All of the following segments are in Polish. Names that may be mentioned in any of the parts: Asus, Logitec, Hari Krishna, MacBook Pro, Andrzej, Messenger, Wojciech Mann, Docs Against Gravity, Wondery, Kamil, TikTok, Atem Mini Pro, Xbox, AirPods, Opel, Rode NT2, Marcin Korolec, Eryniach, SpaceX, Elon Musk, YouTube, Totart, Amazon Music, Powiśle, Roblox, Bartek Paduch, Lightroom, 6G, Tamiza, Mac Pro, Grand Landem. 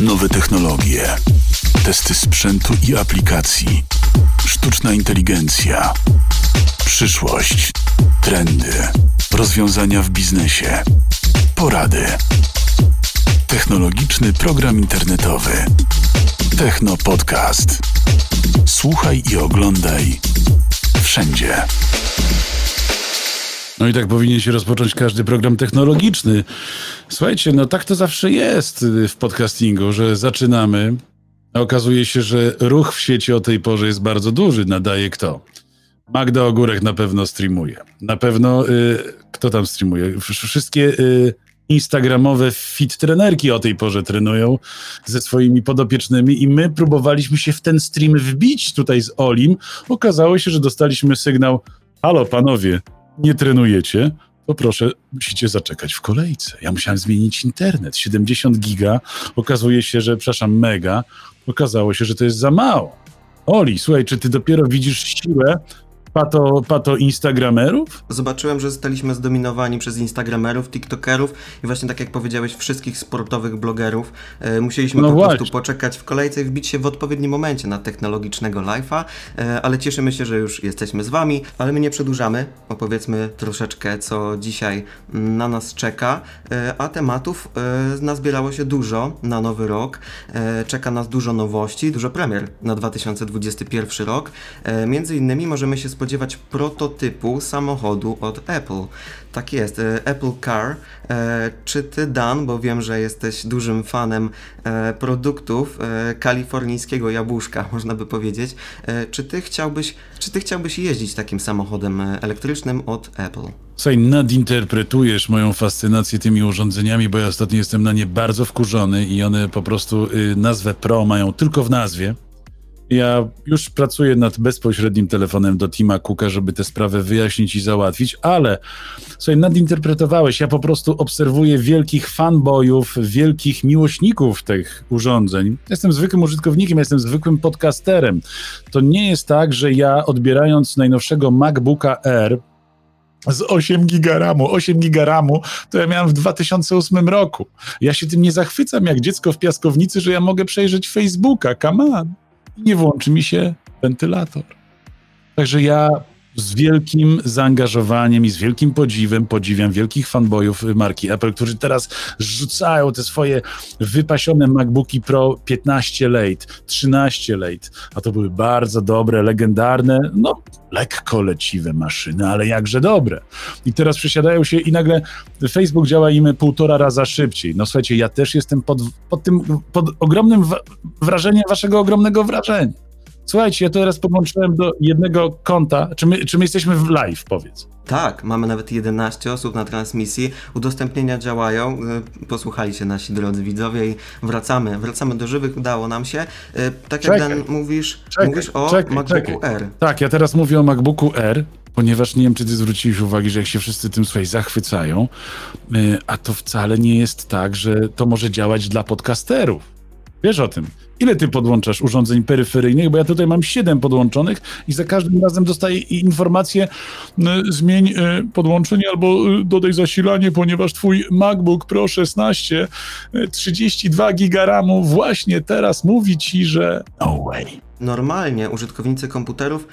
Nowe technologie, testy sprzętu i aplikacji, sztuczna inteligencja, przyszłość, trendy, rozwiązania w biznesie, porady. Technologiczny program internetowy. Techno Podcast. Słuchaj i oglądaj wszędzie. No i tak powinien się rozpocząć każdy program technologiczny. Słuchajcie, no tak to zawsze jest w podcastingu, że zaczynamy, a okazuje się, że ruch w sieci o tej porze jest bardzo duży. Nadaje kto? Magda Ogórek na pewno streamuje. Na pewno, kto tam streamuje? Wszystkie instagramowe fit trenerki o tej porze trenują ze swoimi podopiecznymi i my próbowaliśmy się w ten stream wbić tutaj z Olim. Okazało się, że dostaliśmy sygnał: halo panowie, nie trenujecie, to proszę, musicie zaczekać w kolejce. Ja musiałem zmienić internet. 70 giga, okazuje się, że, mega, okazało się, że to jest za mało. Oli, słuchaj, czy ty dopiero widzisz siłę pato instagramerów? Zobaczyłem, że zostaliśmy zdominowani przez instagramerów, tiktokerów i właśnie tak jak powiedziałeś, wszystkich sportowych blogerów. Musieliśmy po prostu poczekać w kolejce i wbić się w odpowiednim momencie na technologicznego live'a, ale cieszymy się, że już jesteśmy z wami, ale my nie przedłużamy. Opowiedzmy troszeczkę, co dzisiaj na nas czeka, a tematów nazbierało się dużo na nowy rok. Czeka nas dużo nowości, dużo premier na 2021 rok. Między innymi możemy się spodziewać prototypu samochodu od Apple. Tak jest, Apple Car. Czy ty, Dan, bo wiem, że jesteś dużym fanem produktów kalifornijskiego jabłuszka, można by powiedzieć. Czy ty chciałbyś jeździć takim samochodem elektrycznym od Apple? Słuchaj, nadinterpretujesz moją fascynację tymi urządzeniami, bo ja ostatnio jestem na nie bardzo wkurzony i one po prostu nazwę Pro mają tylko w nazwie. Ja już pracuję nad bezpośrednim telefonem do Tima Cooka, żeby tę sprawę wyjaśnić i załatwić, ale słuchaj, nadinterpretowałeś. Ja po prostu obserwuję wielkich fanboyów, wielkich miłośników tych urządzeń. Jestem zwykłym użytkownikiem, jestem zwykłym podcasterem. To nie jest tak, że ja odbierając najnowszego MacBooka Air z 8 giga ramu. 8 giga ramu to ja miałem w 2008 roku. Ja się tym nie zachwycam jak dziecko w piaskownicy, że ja mogę przejrzeć Facebooka. Come on. Nie włączy mi się wentylator. Także ja z wielkim zaangażowaniem i z wielkim podziwem podziwiam wielkich fanboyów marki Apple, którzy teraz rzucają te swoje wypasione MacBooki Pro 15 late, 13 late, a to były bardzo dobre, legendarne, no lekko leciwe maszyny, ale jakże dobre. I teraz przesiadają się i nagle Facebook działa im 1,5 raza szybciej. No słuchajcie, ja też jestem pod ogromnym wrażeniem waszego ogromnego wrażenia. Słuchajcie, ja teraz podłączyłem do jednego konta. Czy my jesteśmy w live, powiedz? Tak, mamy nawet 11 osób na transmisji. Udostępnienia działają. Posłuchali się nasi drodzy widzowie i wracamy do żywych. Udało nam się. Tak jak Dan mówisz o MacBooku Air. Tak, ja teraz mówię o MacBooku Air, ponieważ nie wiem, czy ty zwróciłeś uwagi, że jak się wszyscy tym zachwycają, a to wcale nie jest tak, że to może działać dla podcasterów. Wiesz o tym. Ile ty podłączasz urządzeń peryferyjnych? Bo ja tutaj mam 7 podłączonych i za każdym razem dostaję informację: zmień podłączenie albo dodaj zasilanie, ponieważ twój MacBook Pro 16 32 giga ramu właśnie teraz mówi ci, że no way. Normalnie użytkownicy komputerów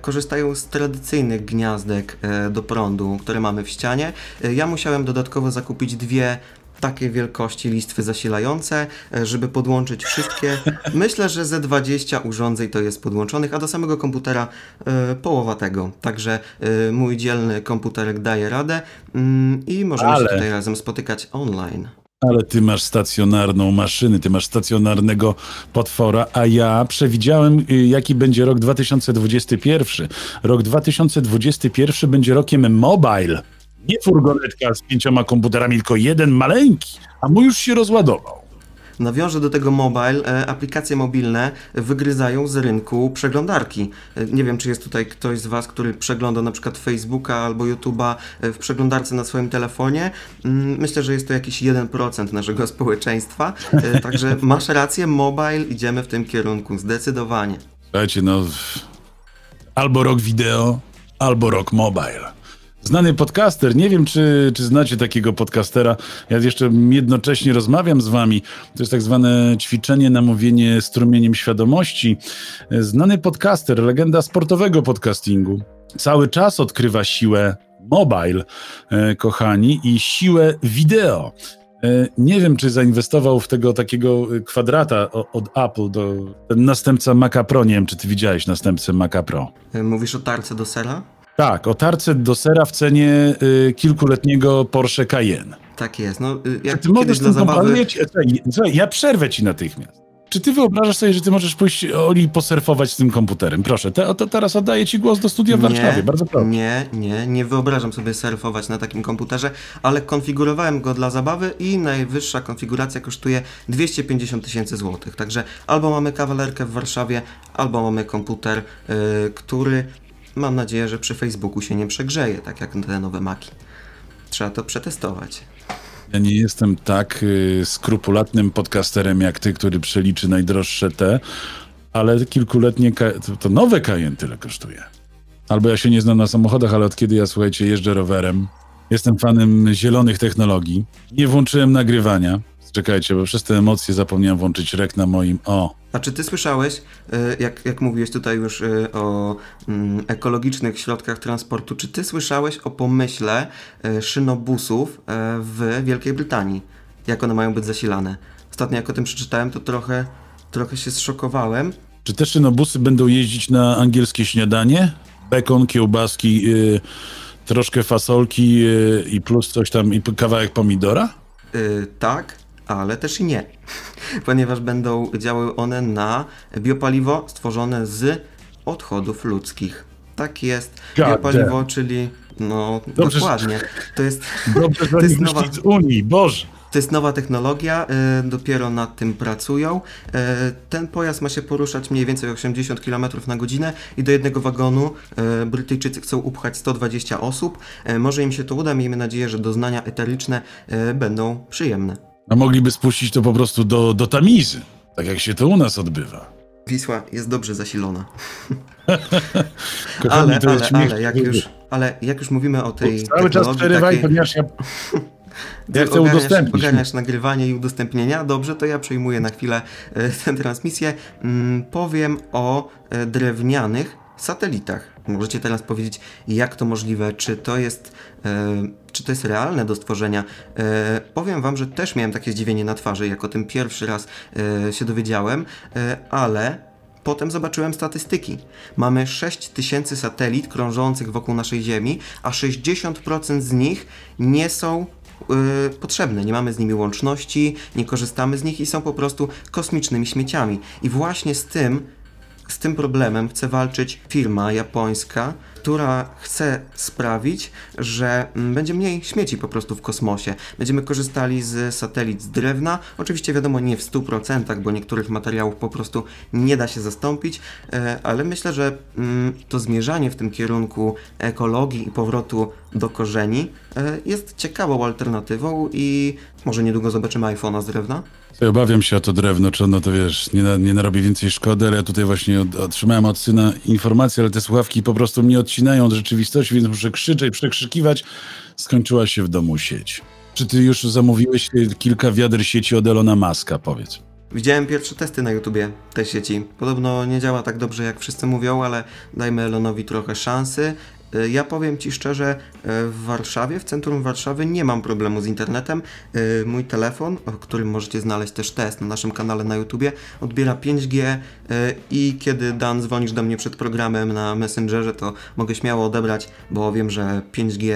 korzystają z tradycyjnych gniazdek do prądu, które mamy w ścianie. Ja musiałem dodatkowo zakupić dwie takiej wielkości listwy zasilające, żeby podłączyć wszystkie. Myślę, że ze 20 urządzeń to jest podłączonych, a do samego komputera połowa tego. Także mój dzielny komputerek daje radę i możemy się tutaj razem spotykać online. Ale ty masz stacjonarną maszynę, ty masz stacjonarnego potwora, a ja przewidziałem, jaki będzie rok 2021. Rok 2021 będzie rokiem mobile. Nie furgonetka z 5 komputerami, tylko jeden maleńki, a mój już się rozładował. Nawiążę do tego mobile. Aplikacje mobilne wygryzają z rynku przeglądarki. Nie wiem, czy jest tutaj ktoś z was, który przegląda na przykład Facebooka albo YouTube'a w przeglądarce na swoim telefonie. Myślę, że jest to jakiś 1% naszego społeczeństwa. Także masz rację, mobile, idziemy w tym kierunku, zdecydowanie. Słuchajcie, no albo rok wideo, albo rok mobile. Znany podcaster. Nie wiem, czy znacie takiego podcastera. Ja jeszcze jednocześnie rozmawiam z wami. To jest tak zwane ćwiczenie na mówienie strumieniem świadomości. Znany podcaster, legenda sportowego podcastingu. Cały czas odkrywa siłę mobile, kochani, i siłę wideo. Nie wiem, czy zainwestował w tego takiego kwadrata od Apple do następca Maca Pro. Nie wiem, czy ty widziałeś następcę Maca Pro. Mówisz o tarce do sera? Tak, o tarce do sera w cenie kilkuletniego Porsche Cayenne. Tak jest. No, jak czy ty możesz dla zabawy... Słuchaj, ja przerwę ci natychmiast. Czy ty wyobrażasz sobie, że ty możesz pójść, Oli, posurfować z tym komputerem? Proszę, to teraz oddaję ci głos do studia w Warszawie, bardzo proszę. Nie wyobrażam sobie surfować na takim komputerze, ale konfigurowałem go dla zabawy i najwyższa konfiguracja kosztuje 250 000 złotych. Także albo mamy kawalerkę w Warszawie, albo mamy komputer, który mam nadzieję, że przy Facebooku się nie przegrzeje, tak jak te nowe Maci. Trzeba to przetestować. Ja nie jestem tak skrupulatnym podcasterem jak ty, który przeliczy najdroższe te, ale kilkuletnie to nowe Cayenne tyle kosztuje. Albo ja się nie znam na samochodach, ale od kiedy ja, słuchajcie, jeżdżę rowerem, jestem fanem zielonych technologii, nie włączyłem nagrywania. Czekajcie, bo przez te emocje zapomniałem włączyć rek na moim o. A czy ty słyszałeś, jak mówiłeś tutaj już o ekologicznych środkach transportu, czy ty słyszałeś o pomyśle szynobusów w Wielkiej Brytanii? Jak one mają być zasilane? Ostatnio jak o tym przeczytałem, to trochę się zszokowałem. Czy te szynobusy będą jeździć na angielskie śniadanie? Bekon, kiełbaski, troszkę fasolki i plus coś tam, i kawałek pomidora? Tak. Ale też i nie, ponieważ będą działały one na biopaliwo stworzone z odchodów ludzkich. Tak jest, biopaliwo, czyli no dobrze, dokładnie. To jest nowa z Unii, Boże. To jest nowa technologia, dopiero nad tym pracują. Ten pojazd ma się poruszać mniej więcej 80 km na godzinę i do jednego wagonu Brytyjczycy chcą upchać 120 osób. Może im się to uda, miejmy nadzieję, że doznania eteryczne będą przyjemne. A mogliby spuścić to po prostu do Tamizy, tak jak się to u nas odbywa. Wisła jest dobrze zasilona. Kochani, ale jak już mówimy o tej cały czas przerywaj, ponieważ ja chcę udostępnić. Ogarniasz nagrywanie i udostępnienia. Dobrze, to ja przejmuję na chwilę tę transmisję. Powiem o drewnianych satelitach. Możecie teraz powiedzieć, jak to możliwe, czy to jest realne do stworzenia. Powiem wam, że też miałem takie zdziwienie na twarzy, jak o tym pierwszy raz się dowiedziałem, ale potem zobaczyłem statystyki. Mamy 6000 satelit krążących wokół naszej Ziemi, a 60% z nich nie są potrzebne. Nie mamy z nimi łączności, nie korzystamy z nich i są po prostu kosmicznymi śmieciami. I właśnie z tym problemem chce walczyć firma japońska, która chce sprawić, że będzie mniej śmieci po prostu w kosmosie. Będziemy korzystali z satelit z drewna. Oczywiście wiadomo, nie w 100%, bo niektórych materiałów po prostu nie da się zastąpić, ale myślę, że to zmierzanie w tym kierunku ekologii i powrotu do korzeni jest ciekawą alternatywą i może niedługo zobaczymy iPhone'a z drewna. Obawiam się o to drewno, czy ono to wiesz, nie narobi więcej szkody, ale ja tutaj właśnie otrzymałem od syna informację, ale te słuchawki po prostu mnie odcinają od rzeczywistości, więc muszę krzyczeć, przekrzykiwać. Skończyła się w domu sieć. Czy ty już zamówiłeś kilka wiader sieci od Elona Muska, powiedz? Widziałem pierwsze testy na YouTubie tej sieci. Podobno nie działa tak dobrze, jak wszyscy mówią, ale dajmy Elonowi trochę szansy. Ja powiem ci szczerze, w Warszawie, w centrum Warszawy nie mam problemu z internetem. Mój telefon, o którym możecie znaleźć też test na naszym kanale na YouTubie, odbiera 5G i kiedy Dan dzwonisz do mnie przed programem na Messengerze, to mogę śmiało odebrać, bo wiem, że 5G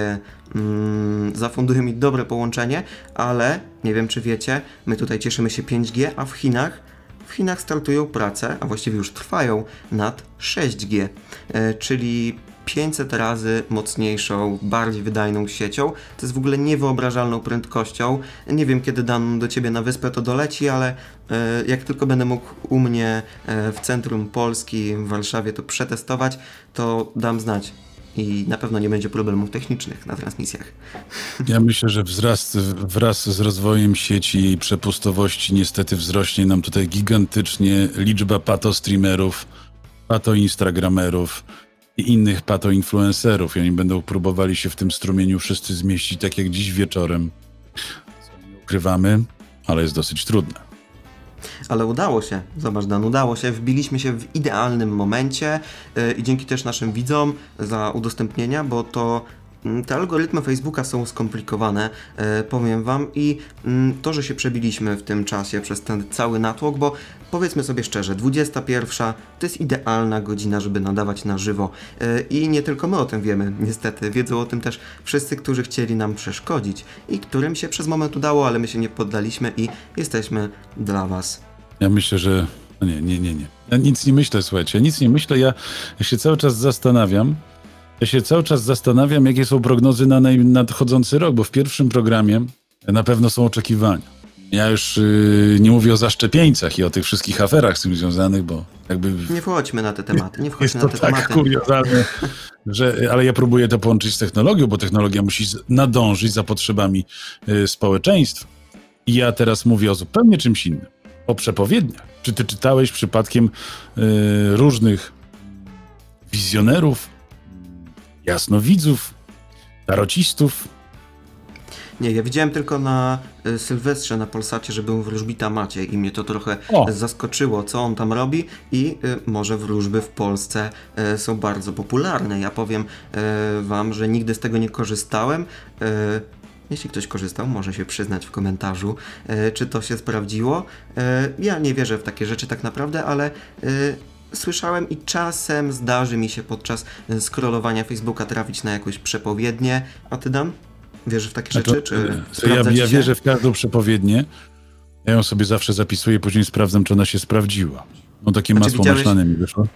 zafunduje mi dobre połączenie, ale nie wiem, czy wiecie, my tutaj cieszymy się 5G, a w Chinach startują prace, a właściwie już trwają nad 6G, czyli 500 razy mocniejszą, bardziej wydajną siecią. To jest w ogóle niewyobrażalną prędkością. Nie wiem, kiedy Dan do ciebie na wyspę to doleci, ale jak tylko będę mógł u mnie w centrum Polski, w Warszawie to przetestować, to dam znać. I na pewno nie będzie problemów technicznych na transmisjach. Ja myślę, że wraz z rozwojem sieci i przepustowości niestety wzrośnie nam tutaj gigantycznie liczba pato streamerów, pato instagramerów, i innych patoinfluencerów i oni będą próbowali się w tym strumieniu wszyscy zmieścić, tak jak dziś wieczorem. Co nie ukrywamy, ale jest dosyć trudne. Ale udało się, zobacz Dan, udało się, wbiliśmy się w idealnym momencie i dzięki też naszym widzom za udostępnienia, bo to te algorytmy Facebooka są skomplikowane, powiem wam, i to, że się przebiliśmy w tym czasie przez ten cały natłok, bo powiedzmy sobie szczerze, 21 to jest idealna godzina, żeby nadawać na żywo i nie tylko my o tym wiemy, niestety, wiedzą o tym też wszyscy, którzy chcieli nam przeszkodzić i którym się przez moment udało, ale my się nie poddaliśmy i jesteśmy dla was. Ja myślę, że... Nie. Ja nic nie myślę, słuchajcie, ja się cały czas zastanawiam, jakie są prognozy na nadchodzący rok, bo w pierwszym programie na pewno są oczekiwania. Ja już nie mówię o zaszczepieńcach i o tych wszystkich aferach z tym związanych, bo jakby... Nie wchodźmy na te tematy, Jest to tak kuriozalne, ale ja próbuję to połączyć z technologią, bo technologia musi nadążyć za potrzebami społeczeństwa. I ja teraz mówię o zupełnie czymś innym, o przepowiedniach. Czy ty czytałeś przypadkiem różnych wizjonerów, jasnowidzów, tarocistów? Nie, ja widziałem tylko na Sylwestrze na Polsacie, że był wróżbita Maciej i mnie to trochę zaskoczyło, co on tam robi i może wróżby w Polsce są bardzo popularne. Ja powiem wam, że nigdy z tego nie korzystałem. Jeśli ktoś korzystał, może się przyznać w komentarzu, czy to się sprawdziło. Ja nie wierzę w takie rzeczy tak naprawdę, ale... Słyszałem i czasem zdarzy mi się podczas scrollowania Facebooka trafić na jakąś przepowiednię. A ty, Dan? Wierzysz w takie rzeczy? Ja wierzę w każdą przepowiednię. Ja ją sobie zawsze zapisuję, później sprawdzam, czy ona się sprawdziła. No takie masło maślane mi wyszło.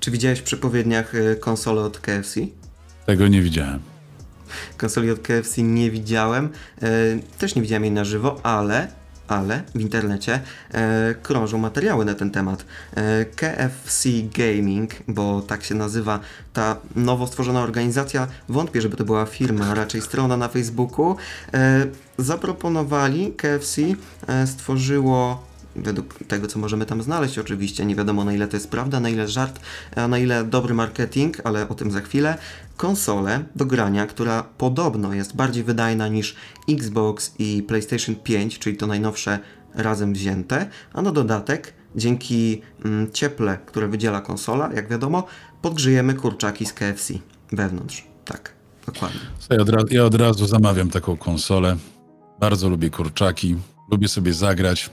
Czy widziałeś w przepowiedniach konsolę od KFC? Tego nie widziałem. Konsoli od KFC nie widziałem. Też nie widziałem jej na żywo, ale w internecie krążą materiały na ten temat. KFC Gaming, bo tak się nazywa ta nowo stworzona organizacja, wątpię, żeby to była firma, raczej strona na Facebooku, zaproponowali, KFC stworzyło, według tego, co możemy tam znaleźć oczywiście, nie wiadomo na ile to jest prawda, na ile żart, a na ile dobry marketing, ale o tym za chwilę, konsolę do grania, która podobno jest bardziej wydajna niż Xbox i PlayStation 5, czyli to najnowsze razem wzięte, a na dodatek dzięki cieple, które wydziela konsola, jak wiadomo, podgrzejemy kurczaki z KFC wewnątrz. Tak, dokładnie. Ja od razu zamawiam taką konsolę. Bardzo lubię kurczaki, lubię sobie zagrać.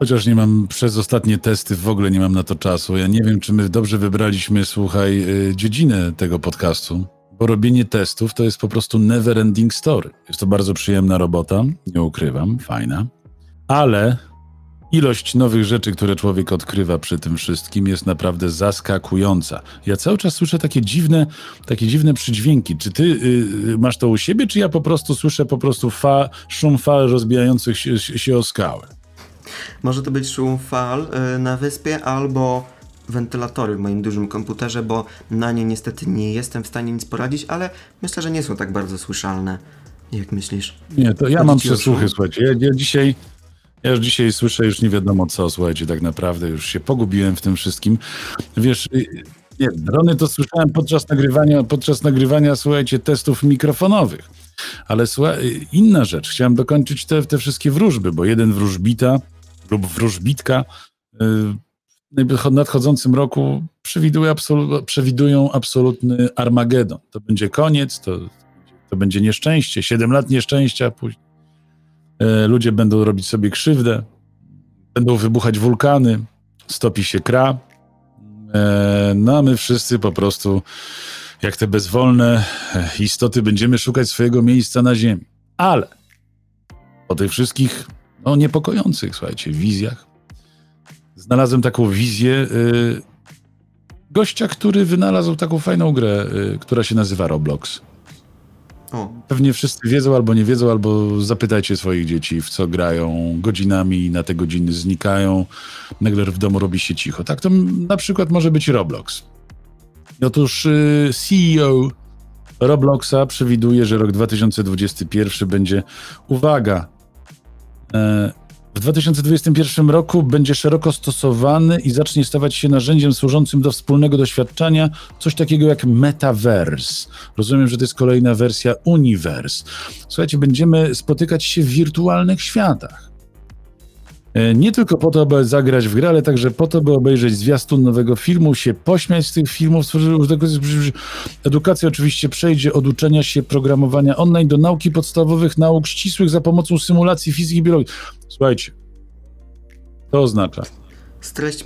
Chociaż nie mam, przez ostatnie testy w ogóle nie mam na to czasu. Ja nie wiem, czy my dobrze wybraliśmy, słuchaj, dziedzinę tego podcastu, bo robienie testów to jest po prostu never ending story. Jest to bardzo przyjemna robota, nie ukrywam, fajna, ale ilość nowych rzeczy, które człowiek odkrywa przy tym wszystkim, jest naprawdę zaskakująca. Ja cały czas słyszę takie dziwne przydźwięki. Czy ty masz to u siebie, czy ja po prostu słyszę szum fal rozbijających się o skałę? Może to być szum fal na wyspie albo wentylatory w moim dużym komputerze, bo na nie niestety nie jestem w stanie nic poradzić, ale myślę, że nie są tak bardzo słyszalne. Jak myślisz? Nie, to ja mam przesłuchy, słuchajcie. Ja już dzisiaj słyszę już nie wiadomo co, słuchajcie, tak naprawdę już się pogubiłem w tym wszystkim. Wiesz, nie, drony to słyszałem podczas nagrywania, słuchajcie, testów mikrofonowych. Ale słuchaj, inna rzecz, chciałem dokończyć te wszystkie wróżby, bo jeden wróżbita lub wróżbitka w nadchodzącym roku przewidują absolutny Armagedon. To będzie koniec, to będzie nieszczęście, 7 lat nieszczęścia, później ludzie będą robić sobie krzywdę, będą wybuchać wulkany, stopi się kra, a my wszyscy po prostu jak te bezwolne istoty będziemy szukać swojego miejsca na ziemi. Ale po tych wszystkich niepokojących, słuchajcie, wizjach znalazłem taką wizję gościa, który wynalazł taką fajną grę, która się nazywa Roblox. Pewnie wszyscy wiedzą albo nie wiedzą, albo zapytajcie swoich dzieci, w co grają godzinami, na te godziny znikają, nagle w domu robi się cicho. Tak to na przykład może być Roblox. Otóż CEO Robloxa przewiduje, że rok 2021 będzie, uwaga, W 2021 roku będzie szeroko stosowany i zacznie stawać się narzędziem służącym do wspólnego doświadczenia, coś takiego jak metaverse. Rozumiem, że to jest kolejna wersja uniwers. Słuchajcie, będziemy spotykać się w wirtualnych światach. Nie tylko po to, aby zagrać w grę, ale także po to, by obejrzeć zwiastun nowego filmu, się pośmiać z tych filmów. Edukacja oczywiście przejdzie od uczenia się programowania online do nauki podstawowych, nauk ścisłych za pomocą symulacji fizyki i biologii. Słuchajcie, to oznacza,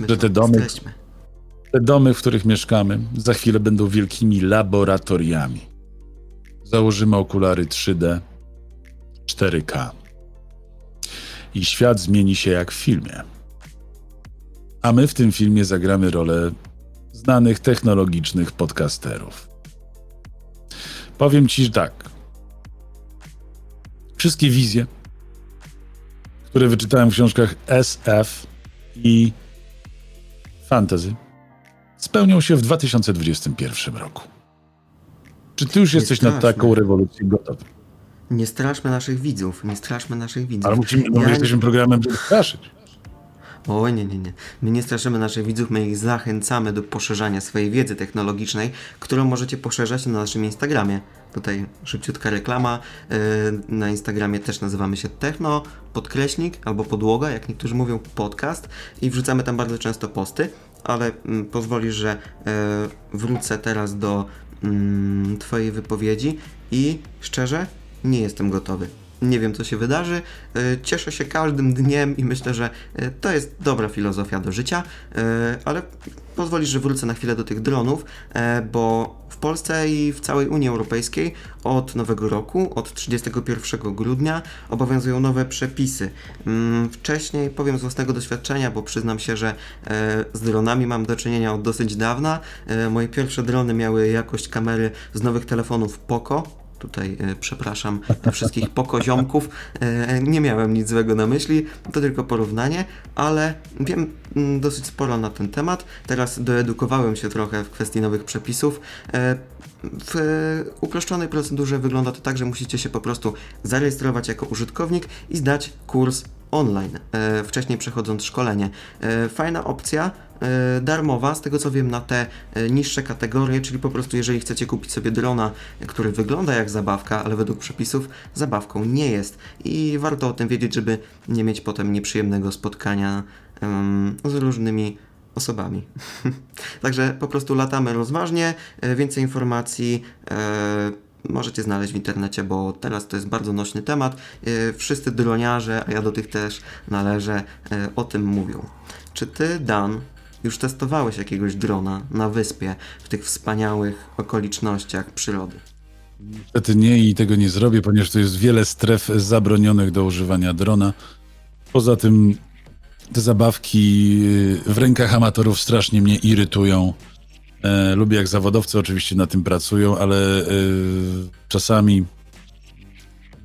że te domy, w których mieszkamy, za chwilę będą wielkimi laboratoriami. Założymy okulary 3D, 4K. I świat zmieni się jak w filmie. A my w tym filmie zagramy rolę znanych technologicznych podcasterów. Powiem ci, że tak. Wszystkie wizje, które wyczytałem w książkach SF i fantasy, spełnią się w 2021 roku. Czy ty już jesteś na taką rewolucję gotowy? Nie straszmy naszych widzów. Ale musimy, jesteśmy programem, żeby straszyć. O nie. My nie straszymy naszych widzów, my ich zachęcamy do poszerzania swojej wiedzy technologicznej, którą możecie poszerzać na naszym Instagramie. Tutaj szybciutka reklama. Na Instagramie też nazywamy się techno_podłoga, jak niektórzy mówią podcast, i wrzucamy tam bardzo często posty, ale pozwolisz, że wrócę teraz do twojej wypowiedzi i szczerze, nie jestem gotowy. Nie wiem, co się wydarzy. Cieszę się każdym dniem i myślę, że to jest dobra filozofia do życia, ale pozwolisz, że wrócę na chwilę do tych dronów, bo w Polsce i w całej Unii Europejskiej od nowego roku, od 31 grudnia obowiązują nowe przepisy. Wcześniej powiem z własnego doświadczenia, bo przyznam się, że z dronami mam do czynienia od dosyć dawna. Moje pierwsze drony miały jakość kamery z nowych telefonów Poco. Tutaj przepraszam wszystkich pokoziomków, nie miałem nic złego na myśli, to tylko porównanie, ale wiem dosyć sporo na ten temat. Teraz doedukowałem się trochę w kwestii nowych przepisów. W uproszczonej procedurze wygląda to tak, że musicie się po prostu zarejestrować jako użytkownik i zdać kurs online, wcześniej przechodząc szkolenie. Fajna opcja, darmowa, z tego co wiem, na te niższe kategorie, czyli po prostu jeżeli chcecie kupić sobie drona, który wygląda jak zabawka, ale według przepisów zabawką nie jest. I warto o tym wiedzieć, żeby nie mieć potem nieprzyjemnego spotkania z różnymi osobami. Także po prostu latamy rozważnie, więcej informacji możecie znaleźć w internecie, bo teraz to jest bardzo nośny temat. Wszyscy droniarze, a ja do tych też należę, o tym mówią. Czy ty, Dan, już testowałeś jakiegoś drona na wyspie w tych wspaniałych okolicznościach przyrody? Niestety nie i tego nie zrobię, ponieważ to jest wiele stref zabronionych do używania drona. Poza tym te zabawki w rękach amatorów strasznie mnie irytują. Lubię, jak zawodowcy oczywiście na tym pracują, ale czasami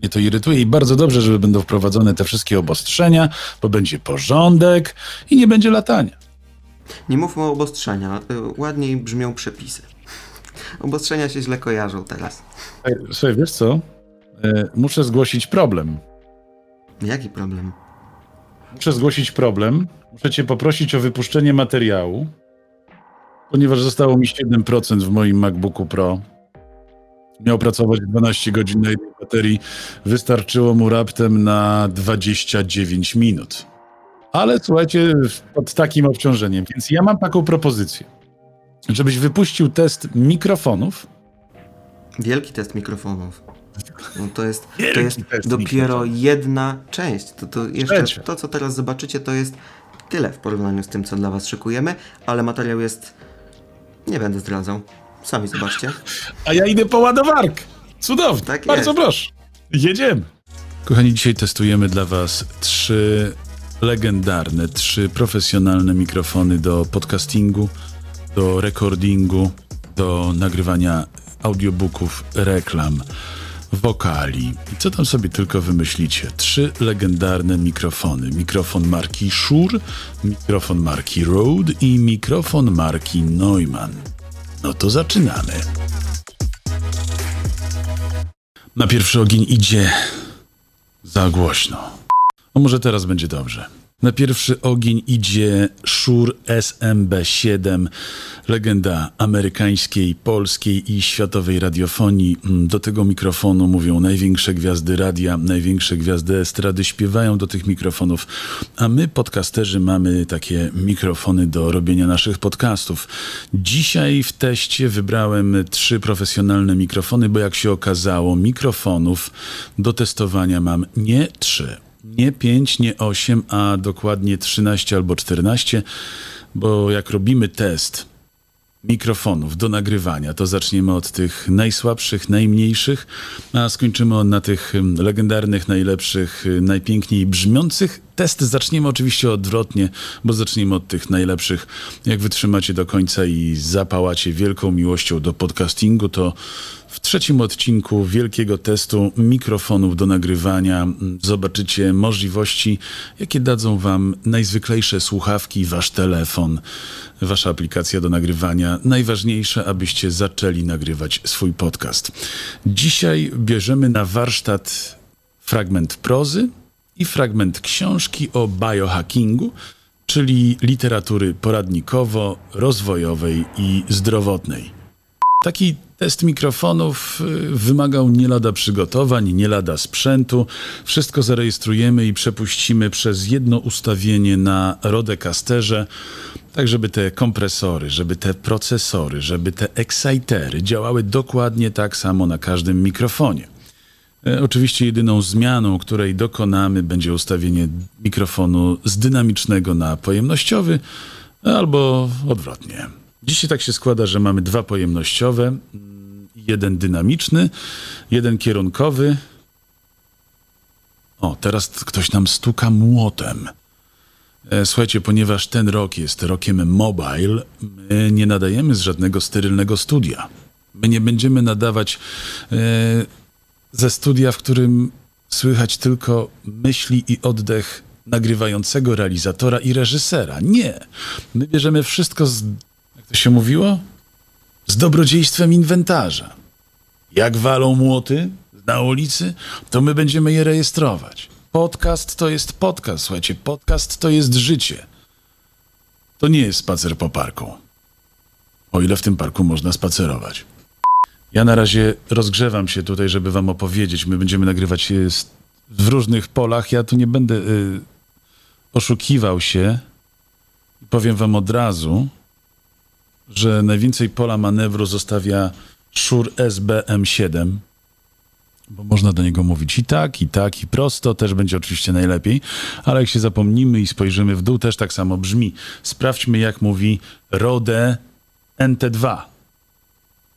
mnie to irytuje i bardzo dobrze, że będą wprowadzone te wszystkie obostrzenia, bo będzie porządek i nie będzie latania. Nie mówmy o obostrzenia, ładniej brzmią przepisy. Obostrzenia się źle kojarzą teraz. Słuchaj, wiesz co? Muszę zgłosić problem. Jaki problem? Muszę cię poprosić o wypuszczenie materiału, ponieważ zostało mi 7% w moim MacBooku Pro. Miał pracować 12 godzin na jednej baterii. Wystarczyło mu raptem na 29 minut. Ale słuchajcie, pod takim obciążeniem. Więc ja mam taką propozycję, żebyś wypuścił test mikrofonów. Wielki test mikrofonów. No to jest dopiero mikrofonów. Jedna część. To jeszcze Trzecia. To, co teraz zobaczycie, to jest tyle w porównaniu z tym, co dla was szykujemy, ale materiał jest... Nie będę zdradzał. Sami zobaczcie. A ja idę po ładowarkę. Cudownie. Tak bardzo jest. Proszę. Jedziemy. Kochani, dzisiaj testujemy dla was trzy profesjonalne mikrofony do podcastingu, do recordingu, do nagrywania audiobooków, reklam, wokali. I co tam sobie tylko wymyślicie? 3 legendarne mikrofony. Mikrofon marki Shure, mikrofon marki Rode i mikrofon marki Neumann. No to zaczynamy. Na pierwszy ogień idzie za głośno. No może teraz będzie dobrze. Na pierwszy ogień idzie Shure SM7B, legenda amerykańskiej, polskiej i światowej radiofonii. Do tego mikrofonu mówią największe gwiazdy radia, największe gwiazdy estrady śpiewają do tych mikrofonów, a my, podcasterzy, mamy takie mikrofony do robienia naszych podcastów. Dzisiaj w teście wybrałem 3 profesjonalne mikrofony, bo jak się okazało, mikrofonów do testowania mam nie 3. Nie 5, nie 8, a dokładnie 13 albo 14, bo jak robimy test mikrofonów do nagrywania, to zaczniemy od tych najsłabszych, najmniejszych, a skończymy na tych legendarnych, najlepszych, najpiękniej brzmiących. Test zaczniemy oczywiście odwrotnie, bo zaczniemy od tych najlepszych. Jak wytrzymacie do końca i zapałacie wielką miłością do podcastingu, to w 3. odcinku wielkiego testu mikrofonów do nagrywania zobaczycie możliwości, jakie dadzą wam najzwyklejsze słuchawki, wasz telefon, wasza aplikacja do nagrywania. Najważniejsze, abyście zaczęli nagrywać swój podcast. Dzisiaj bierzemy na warsztat fragment prozy i fragment książki o biohackingu, czyli literatury poradnikowo-rozwojowej i zdrowotnej. Taki test mikrofonów wymagał nie lada przygotowań, nie lada sprzętu. Wszystko zarejestrujemy i przepuścimy przez jedno ustawienie na Rodecasterze, tak żeby te kompresory, żeby te procesory, żeby te excitery działały dokładnie tak samo na każdym mikrofonie. Oczywiście jedyną zmianą, której dokonamy, będzie ustawienie mikrofonu z dynamicznego na pojemnościowy albo odwrotnie. Dzisiaj tak się składa, że mamy 2 pojemnościowe, 1 dynamiczny, 1 kierunkowy. O, teraz ktoś nam stuka młotem. Słuchajcie, ponieważ ten rok jest rokiem mobile, my nie nadajemy z żadnego sterylnego studia. My nie będziemy nadawać ze studia, w którym słychać tylko myśli i oddech nagrywającego, realizatora i reżysera. Nie. My bierzemy wszystko z, jak to się mówiło? Z dobrodziejstwem inwentarza. Jak walą młoty na ulicy, to my będziemy je rejestrować. Podcast to jest podcast, słuchajcie. Podcast to jest życie. To nie jest spacer po parku. O ile w tym parku można spacerować. Ja na razie rozgrzewam się tutaj, żeby wam opowiedzieć. My będziemy nagrywać w różnych polach. Ja tu nie będę oszukiwał się. Powiem wam od razu, że najwięcej pola manewru zostawia Shure SM7, bo można do niego mówić i tak, i tak, i prosto. Też będzie oczywiście najlepiej, ale jak się zapomnimy i spojrzymy w dół, też tak samo brzmi. Sprawdźmy, jak mówi Rode NT2.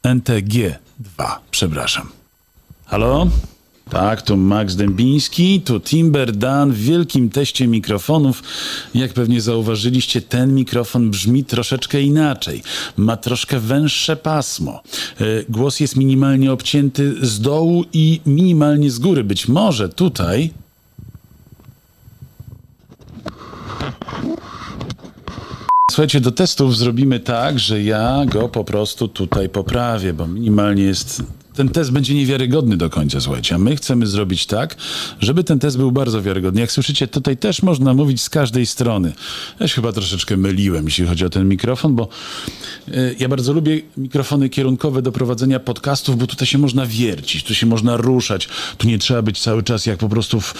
NTG2, przepraszam. Halo? Tak, tu Max Dębiński, tu Timber Dan w wielkim teście mikrofonów. Jak pewnie zauważyliście, ten mikrofon brzmi troszeczkę inaczej. Ma troszkę węższe pasmo. Głos jest minimalnie obcięty z dołu i minimalnie z góry. Być może tutaj... Słuchajcie, do testów zrobimy tak, że ja go po prostu tutaj poprawię, bo minimalnie jest... Ten test będzie niewiarygodny do końca, słuchajcie, a my chcemy zrobić tak, żeby ten test był bardzo wiarygodny. Jak słyszycie, tutaj też można mówić z każdej strony. Ja się chyba troszeczkę myliłem, jeśli chodzi o ten mikrofon, bo ja bardzo lubię mikrofony kierunkowe do prowadzenia podcastów, bo tutaj się można wiercić, tu się można ruszać, tu nie trzeba być cały czas jak po prostu... w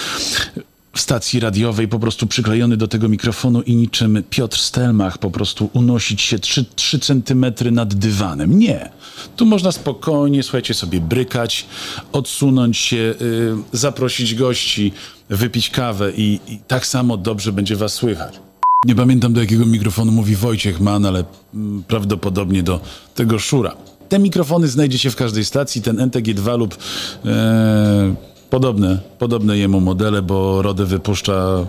stacji radiowej, po prostu przyklejony do tego mikrofonu i niczym Piotr Stelmach po prostu unosić się 3 centymetry nad dywanem. Nie. Tu można spokojnie, słuchajcie, sobie brykać, odsunąć się, zaprosić gości, wypić kawę i tak samo dobrze będzie was słychać. Nie pamiętam, do jakiego mikrofonu mówi Wojciech Mann, ale prawdopodobnie do tego Shura. Te mikrofony znajdziecie w każdej stacji, ten NTG2 lub... Podobne jemu modele, bo Rode wypuszcza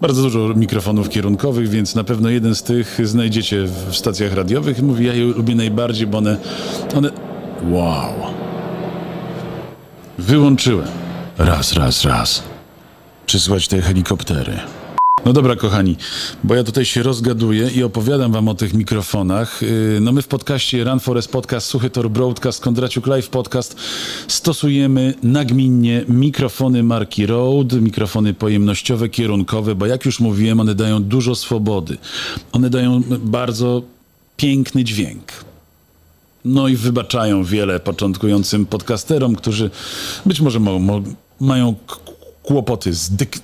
bardzo dużo mikrofonów kierunkowych, więc na pewno jeden z tych znajdziecie w stacjach radiowych. Mówi, ja je lubię najbardziej, bo one... Wow. Wyłączyłem. Raz. Czy słychać te helikoptery? No dobra, kochani, bo ja tutaj się rozgaduję i opowiadam wam o tych mikrofonach. No my w podcaście Run Forest Podcast, Suchy Tor Broadcast, Kondraciuk Live Podcast stosujemy nagminnie mikrofony marki Rode, mikrofony pojemnościowe, kierunkowe, bo jak już mówiłem, one dają dużo swobody. One dają bardzo piękny dźwięk. No i wybaczają wiele początkującym podcasterom, którzy być może mają kłopoty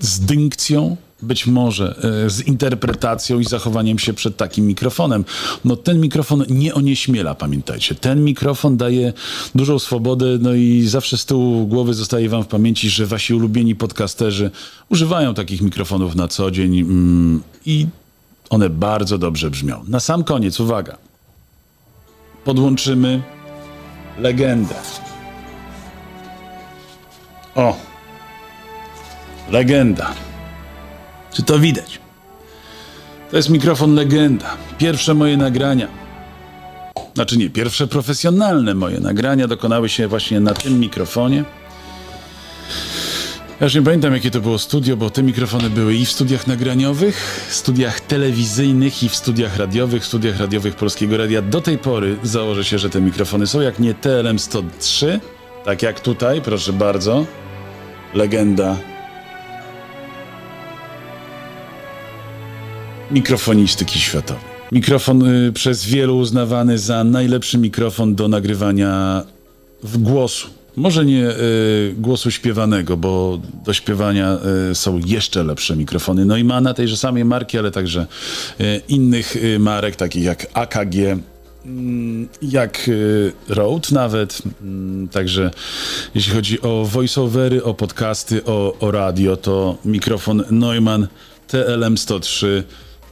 z dynkcją, być może z interpretacją i zachowaniem się przed takim mikrofonem. No ten mikrofon nie onieśmiela, pamiętajcie. Ten mikrofon daje dużą swobodę, no i zawsze z tyłu głowy zostaje wam w pamięci, że wasi ulubieni podcasterzy używają takich mikrofonów na co dzień i one bardzo dobrze brzmią. Na sam koniec, uwaga, podłączymy legendę. O! Legenda. Czy to widać? To jest mikrofon Legenda. Pierwsze moje nagrania, pierwsze profesjonalne moje nagrania dokonały się właśnie na tym mikrofonie. Ja już nie pamiętam, jakie to było studio, bo te mikrofony były i w studiach nagraniowych, studiach telewizyjnych i w studiach radiowych Polskiego Radia. Do tej pory założę się, że te mikrofony są, jak nie TLM-103, tak jak tutaj, proszę bardzo, Legenda. Mikrofonistyki światowej. Mikrofon przez wielu uznawany za najlepszy mikrofon do nagrywania głosu. Może nie głosu śpiewanego, bo do śpiewania są jeszcze lepsze mikrofony. No i ma na tejże samej marki, ale także innych marek, takich jak AKG, jak Rode nawet. Także jeśli chodzi o voiceovery, o podcasty, o radio, to mikrofon Neumann TLM-103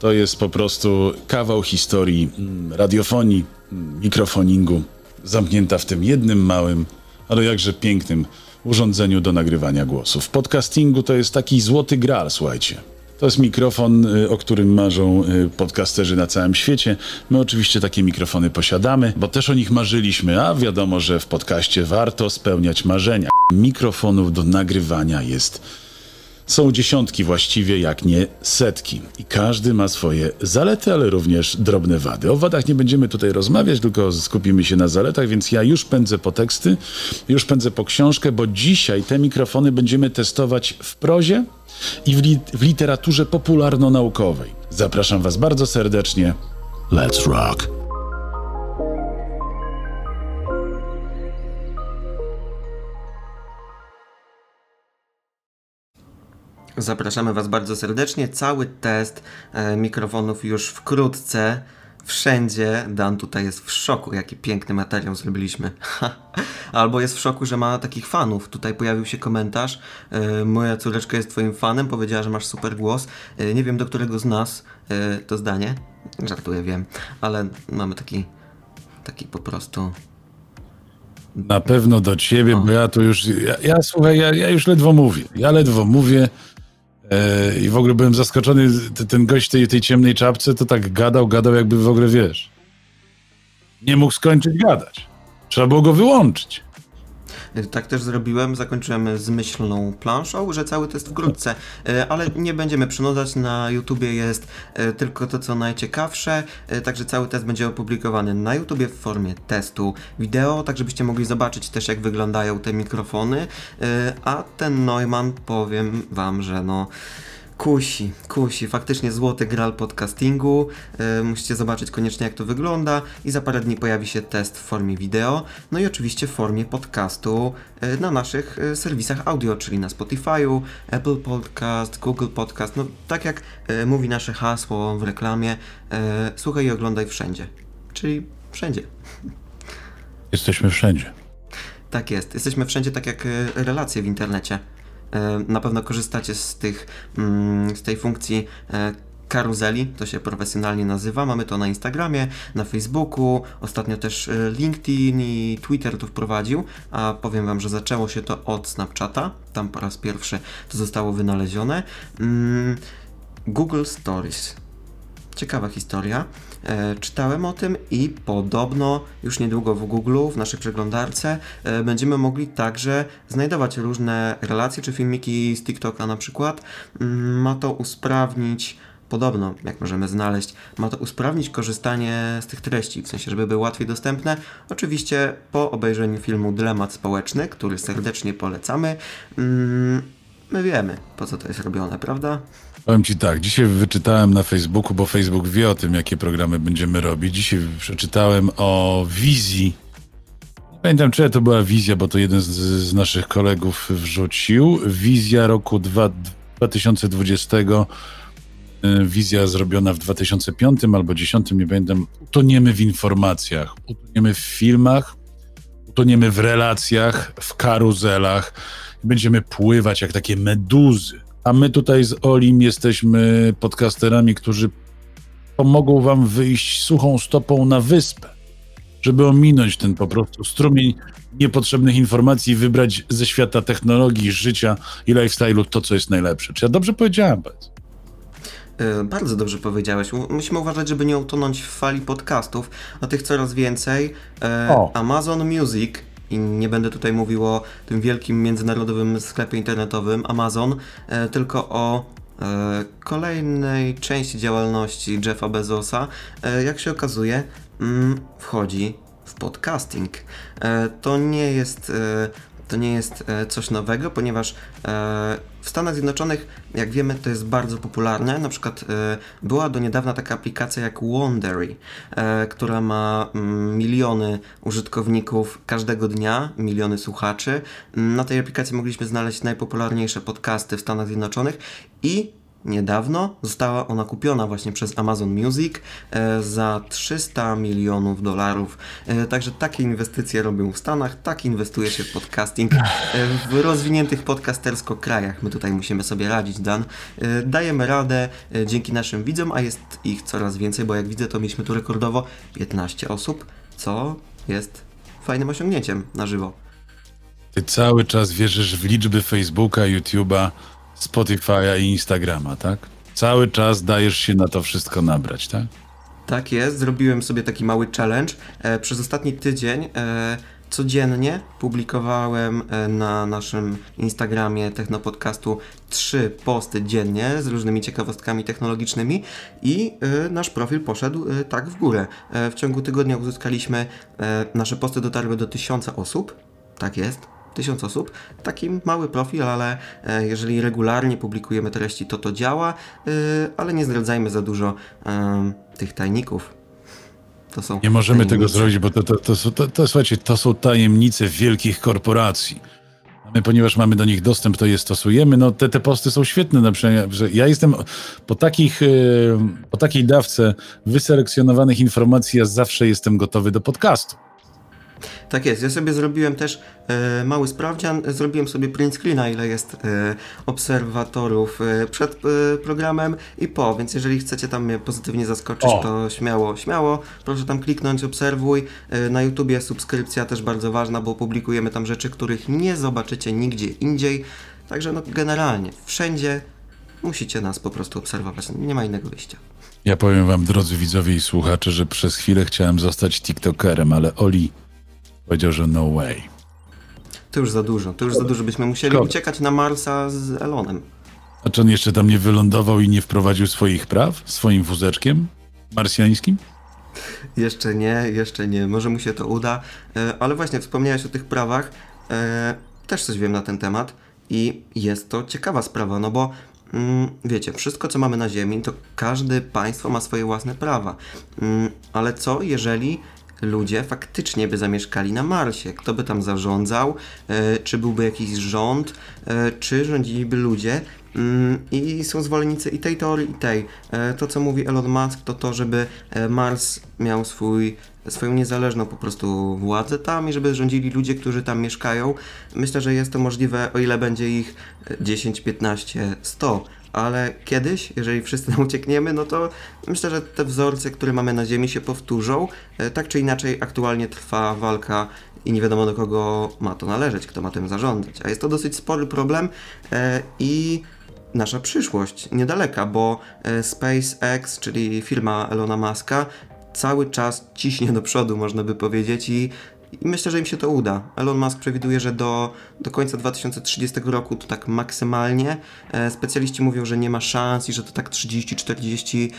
to jest po prostu kawał historii radiofonii, mikrofoningu, zamknięta w tym jednym małym, ale jakże pięknym urządzeniu do nagrywania głosów. W podcastingu to jest taki złoty graal, słuchajcie. To jest mikrofon, o którym marzą podcasterzy na całym świecie. My oczywiście takie mikrofony posiadamy, bo też o nich marzyliśmy, a wiadomo, że w podcaście warto spełniać marzenia. Mikrofonów do nagrywania są dziesiątki właściwie, jak nie setki. I każdy ma swoje zalety, ale również drobne wady. O wadach nie będziemy tutaj rozmawiać, tylko skupimy się na zaletach, więc ja już pędzę po teksty, już pędzę po książkę, bo dzisiaj te mikrofony będziemy testować w prozie i w literaturze popularno-naukowej. Zapraszam was bardzo serdecznie. Let's rock! Zapraszamy was bardzo serdecznie. Cały test mikrofonów już wkrótce, wszędzie. Dan tutaj jest w szoku, jaki piękny materiał zrobiliśmy. Albo jest w szoku, że ma takich fanów. Tutaj pojawił się komentarz. Moja córeczka jest twoim fanem, powiedziała, że masz super głos. Nie wiem, do którego z nas to zdanie. Żartuję, wiem. Ale mamy taki po prostu... Na pewno do ciebie, bo ja tu już... Ja już ledwo mówię. I w ogóle byłem zaskoczony, ten gość w tej ciemnej czapce to tak gadał, jakby w ogóle, wiesz, nie mógł skończyć gadać. Trzeba było go wyłączyć. Tak też zrobiłem, zakończyłem zmyślną planszą, że cały test wkrótce, ale nie będziemy przynudzać, na YouTubie jest tylko to, co najciekawsze, także cały test będzie opublikowany na YouTubie w formie testu wideo, tak żebyście mogli zobaczyć też, jak wyglądają te mikrofony, a ten Neumann, powiem wam, że kusi, faktycznie złoty graal podcastingu, musicie zobaczyć koniecznie, jak to wygląda, i za parę dni pojawi się test w formie wideo, no i oczywiście w formie podcastu na naszych serwisach audio, czyli na Spotify'u, Apple Podcast, Google Podcast, no tak jak mówi nasze hasło w reklamie, słuchaj i oglądaj wszędzie, czyli wszędzie. Jesteśmy wszędzie. Tak jest, jesteśmy wszędzie, tak jak relacje w internecie. Na pewno korzystacie z tej funkcji karuzeli, to się profesjonalnie nazywa. Mamy to na Instagramie, na Facebooku, ostatnio też LinkedIn i Twitter to wprowadził, a powiem wam, że zaczęło się to od Snapchata, tam po raz pierwszy to zostało wynalezione. Google Stories. Ciekawa historia. Czytałem o tym i podobno już niedługo w Google, w naszej przeglądarce będziemy mogli także znajdować różne relacje czy filmiki z TikToka na przykład. Ma to usprawnić, podobno, jak możemy znaleźć, ma to usprawnić korzystanie z tych treści, w sensie, żeby były łatwiej dostępne. Oczywiście po obejrzeniu filmu Dylemat Społeczny, który serdecznie polecamy, my wiemy, po co to jest robione, prawda? Powiem Ci tak, dzisiaj wyczytałem na Facebooku, bo Facebook wie o tym, jakie programy będziemy robić. Dzisiaj przeczytałem o wizji. Nie pamiętam, czy to była wizja, bo to jeden z naszych kolegów wrzucił. Wizja roku 2020, wizja zrobiona w 2005 albo 2010, nie pamiętam. Utoniemy w informacjach, utoniemy w filmach, utoniemy w relacjach, w karuzelach. Będziemy pływać jak takie meduzy. A my tutaj z Olim jesteśmy podcasterami, którzy pomogą wam wyjść suchą stopą na wyspę, żeby ominąć ten po prostu strumień niepotrzebnych informacji i wybrać ze świata technologii, życia i lifestyle'u to, co jest najlepsze. Czy ja dobrze powiedziałem? Bardzo dobrze powiedziałeś. Musimy uważać, żeby nie utonąć w fali podcastów, a tych coraz więcej. Amazon Music. I nie będę tutaj mówił o tym wielkim międzynarodowym sklepie internetowym Amazon, tylko o kolejnej części działalności Jeffa Bezosa. Jak się okazuje, wchodzi w podcasting. To nie jest coś nowego, ponieważ w Stanach Zjednoczonych, jak wiemy, to jest bardzo popularne. Na przykład była do niedawna taka aplikacja jak Wondery, która ma miliony użytkowników każdego dnia, miliony słuchaczy. Na tej aplikacji mogliśmy znaleźć najpopularniejsze podcasty w Stanach Zjednoczonych i niedawno została ona kupiona właśnie przez Amazon Music za $300 milionów. Także takie inwestycje robią w Stanach, tak inwestuje się w podcasting w rozwiniętych podcastersko krajach. My tutaj musimy sobie radzić, Dan. Dajemy radę dzięki naszym widzom, a jest ich coraz więcej, bo jak widzę, to mieliśmy tu rekordowo 15 osób, co jest fajnym osiągnięciem na żywo. Ty cały czas wierzysz w liczby Facebooka, YouTube'a, Spotify'a i Instagrama, tak? Cały czas dajesz się na to wszystko nabrać, tak? Tak jest, zrobiłem sobie taki mały challenge. Przez ostatni tydzień codziennie publikowałem na naszym Instagramie Technopodcastu 3 posty dziennie z różnymi ciekawostkami technologicznymi i nasz profil poszedł tak w górę. W ciągu tygodnia uzyskaliśmy, nasze posty dotarły do 1000 osób, tak jest. 1000 osób, taki mały profil, ale jeżeli regularnie publikujemy treści, to działa, ale nie zdradzajmy za dużo tych tajników. To są tajemnice. Tego zrobić, bo słuchajcie, to są tajemnice wielkich korporacji. My, ponieważ mamy do nich dostęp, to je stosujemy. No te posty są świetne. Na przykład, że ja jestem po takiej dawce wyselekcjonowanych informacji, ja zawsze jestem gotowy do podcastu. Tak jest, ja sobie zrobiłem też mały sprawdzian, zrobiłem sobie print screena, ile jest obserwatorów przed programem i po, więc jeżeli chcecie tam mnie pozytywnie zaskoczyć, to śmiało, proszę tam kliknąć, obserwuj. Na YouTubie subskrypcja też bardzo ważna, bo publikujemy tam rzeczy, których nie zobaczycie nigdzie indziej, także no generalnie wszędzie musicie nas po prostu obserwować, nie ma innego wyjścia. Ja powiem wam, drodzy widzowie i słuchacze, że przez chwilę chciałem zostać tiktokerem, ale Oli powiedział, że no way. To już za dużo. Byśmy musieli uciekać na Marsa z Elonem. A czy on jeszcze tam nie wylądował i nie wprowadził swoich praw? Swoim wózeczkiem marsjańskim? Jeszcze nie. Może mu się to uda. Ale właśnie, wspomniałeś o tych prawach. Też coś wiem na ten temat. I jest to ciekawa sprawa, no bo wiecie, wszystko co mamy na ziemi, to każde państwo ma swoje własne prawa. Ale co jeżeli ludzie faktycznie by zamieszkali na Marsie? Kto by tam zarządzał? Czy byłby jakiś rząd? Czy rządziliby ludzie? I są zwolennicy i tej teorii, i tej. To, co mówi Elon Musk, to, żeby Mars miał swoją niezależną po prostu władzę tam i żeby rządzili ludzie, którzy tam mieszkają. Myślę, że jest to możliwe, o ile będzie ich 10, 15, 100. Ale kiedyś, jeżeli wszyscy tam uciekniemy, no to myślę, że te wzorce, które mamy na Ziemi, się powtórzą. Tak czy inaczej aktualnie trwa walka i nie wiadomo, do kogo ma to należeć, kto ma tym zarządzać. A jest to dosyć spory problem i nasza przyszłość, niedaleka, bo SpaceX, czyli firma Elona Muska, cały czas ciśnie do przodu, można by powiedzieć, i myślę, że im się to uda. Elon Musk przewiduje, że do końca 2030 roku to tak maksymalnie. Specjaliści mówią, że nie ma szans i że to tak 30, 40,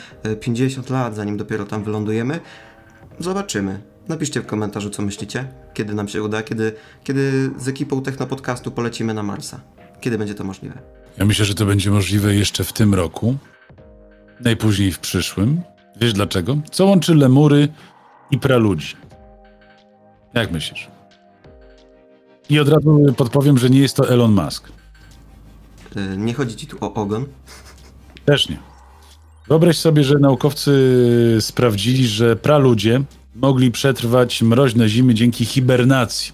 50 lat, zanim dopiero tam wylądujemy. Zobaczymy. Napiszcie w komentarzu, co myślicie, kiedy nam się uda, kiedy z ekipą Technopodcastu polecimy na Marsa. Kiedy będzie to możliwe? Ja myślę, że to będzie możliwe jeszcze w tym roku, najpóźniej w przyszłym. Wiesz dlaczego? Co łączy lemury i praludzi? Jak myślisz? I od razu podpowiem, że nie jest to Elon Musk. Nie chodzi ci tu o ogon? Też nie. Wyobraź sobie, że naukowcy sprawdzili, że praludzie mogli przetrwać mroźne zimy dzięki hibernacji.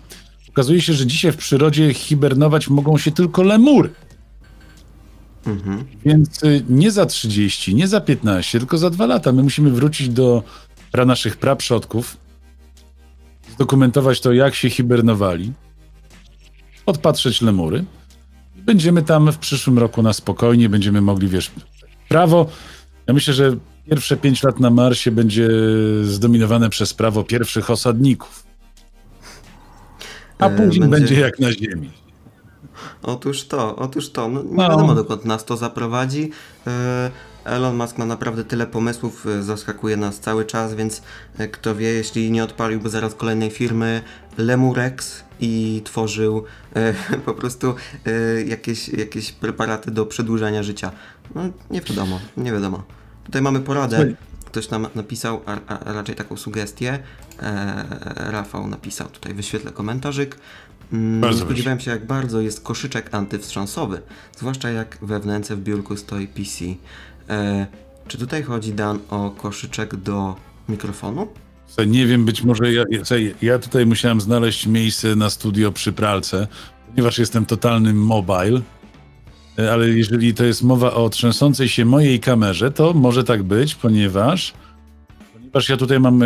Okazuje się, że dzisiaj w przyrodzie hibernować mogą się tylko lemury. Mhm. Więc nie za 30, nie za 15, tylko za 2 lata. My musimy wrócić do naszych praprzodków, zdokumentować to, jak się hibernowali, podpatrzeć lemury. Będziemy tam w przyszłym roku na spokojnie, będziemy mogli, wiesz, prawo. Ja myślę, że pierwsze 5 lat na Marsie będzie zdominowane przez prawo pierwszych osadników. A później będzie jak na Ziemi. Otóż to. Nie wiadomo, dokąd nas to zaprowadzi. Elon Musk ma naprawdę tyle pomysłów, zaskakuje nas cały czas, więc kto wie, jeśli nie odpaliłby zaraz kolejnej firmy Lemurex i tworzył po prostu jakieś preparaty do przedłużania życia. Nie wiadomo. Tutaj mamy poradę. Ktoś nam napisał, a raczej taką sugestię. Rafał napisał, tutaj wyświetlę komentarzyk. Nie spodziewałem się, jak bardzo jest koszyczek antywstrząsowy, zwłaszcza jak we wnęce w biurku stoi PC. Czy tutaj chodzi, Dan, o koszyczek do mikrofonu? Nie wiem, być może ja tutaj musiałem znaleźć miejsce na studio przy pralce, ponieważ jestem totalnym mobile. Ale jeżeli to jest mowa o trzęsącej się mojej kamerze, to może tak być, ponieważ ja tutaj mam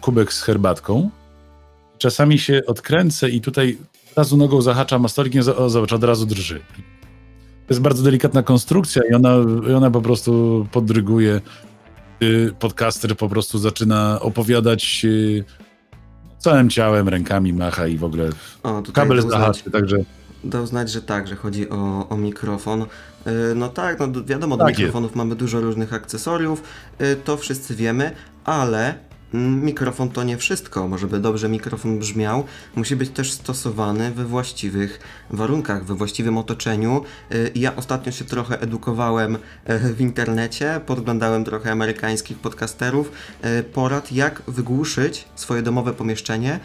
kubek z herbatką. Czasami się odkręcę i tutaj od razu nogą zahaczam o stolik, zobacz, od razu drży. To jest bardzo delikatna konstrukcja i ona po prostu podryguje. Podcaster po prostu zaczyna opowiadać całym ciałem, rękami macha i w ogóle kabel zahaczy, także... Dał znać, że tak, że chodzi o mikrofon. No tak, wiadomo, do mikrofonów mamy dużo różnych akcesoriów, to wszyscy wiemy, ale mikrofon to nie wszystko. Może by dobrze mikrofon brzmiał, musi być też stosowany we właściwych warunkach, we właściwym otoczeniu. Ja ostatnio się trochę edukowałem w internecie, podglądałem trochę amerykańskich podcasterów, porad, jak wygłuszyć swoje domowe pomieszczenie,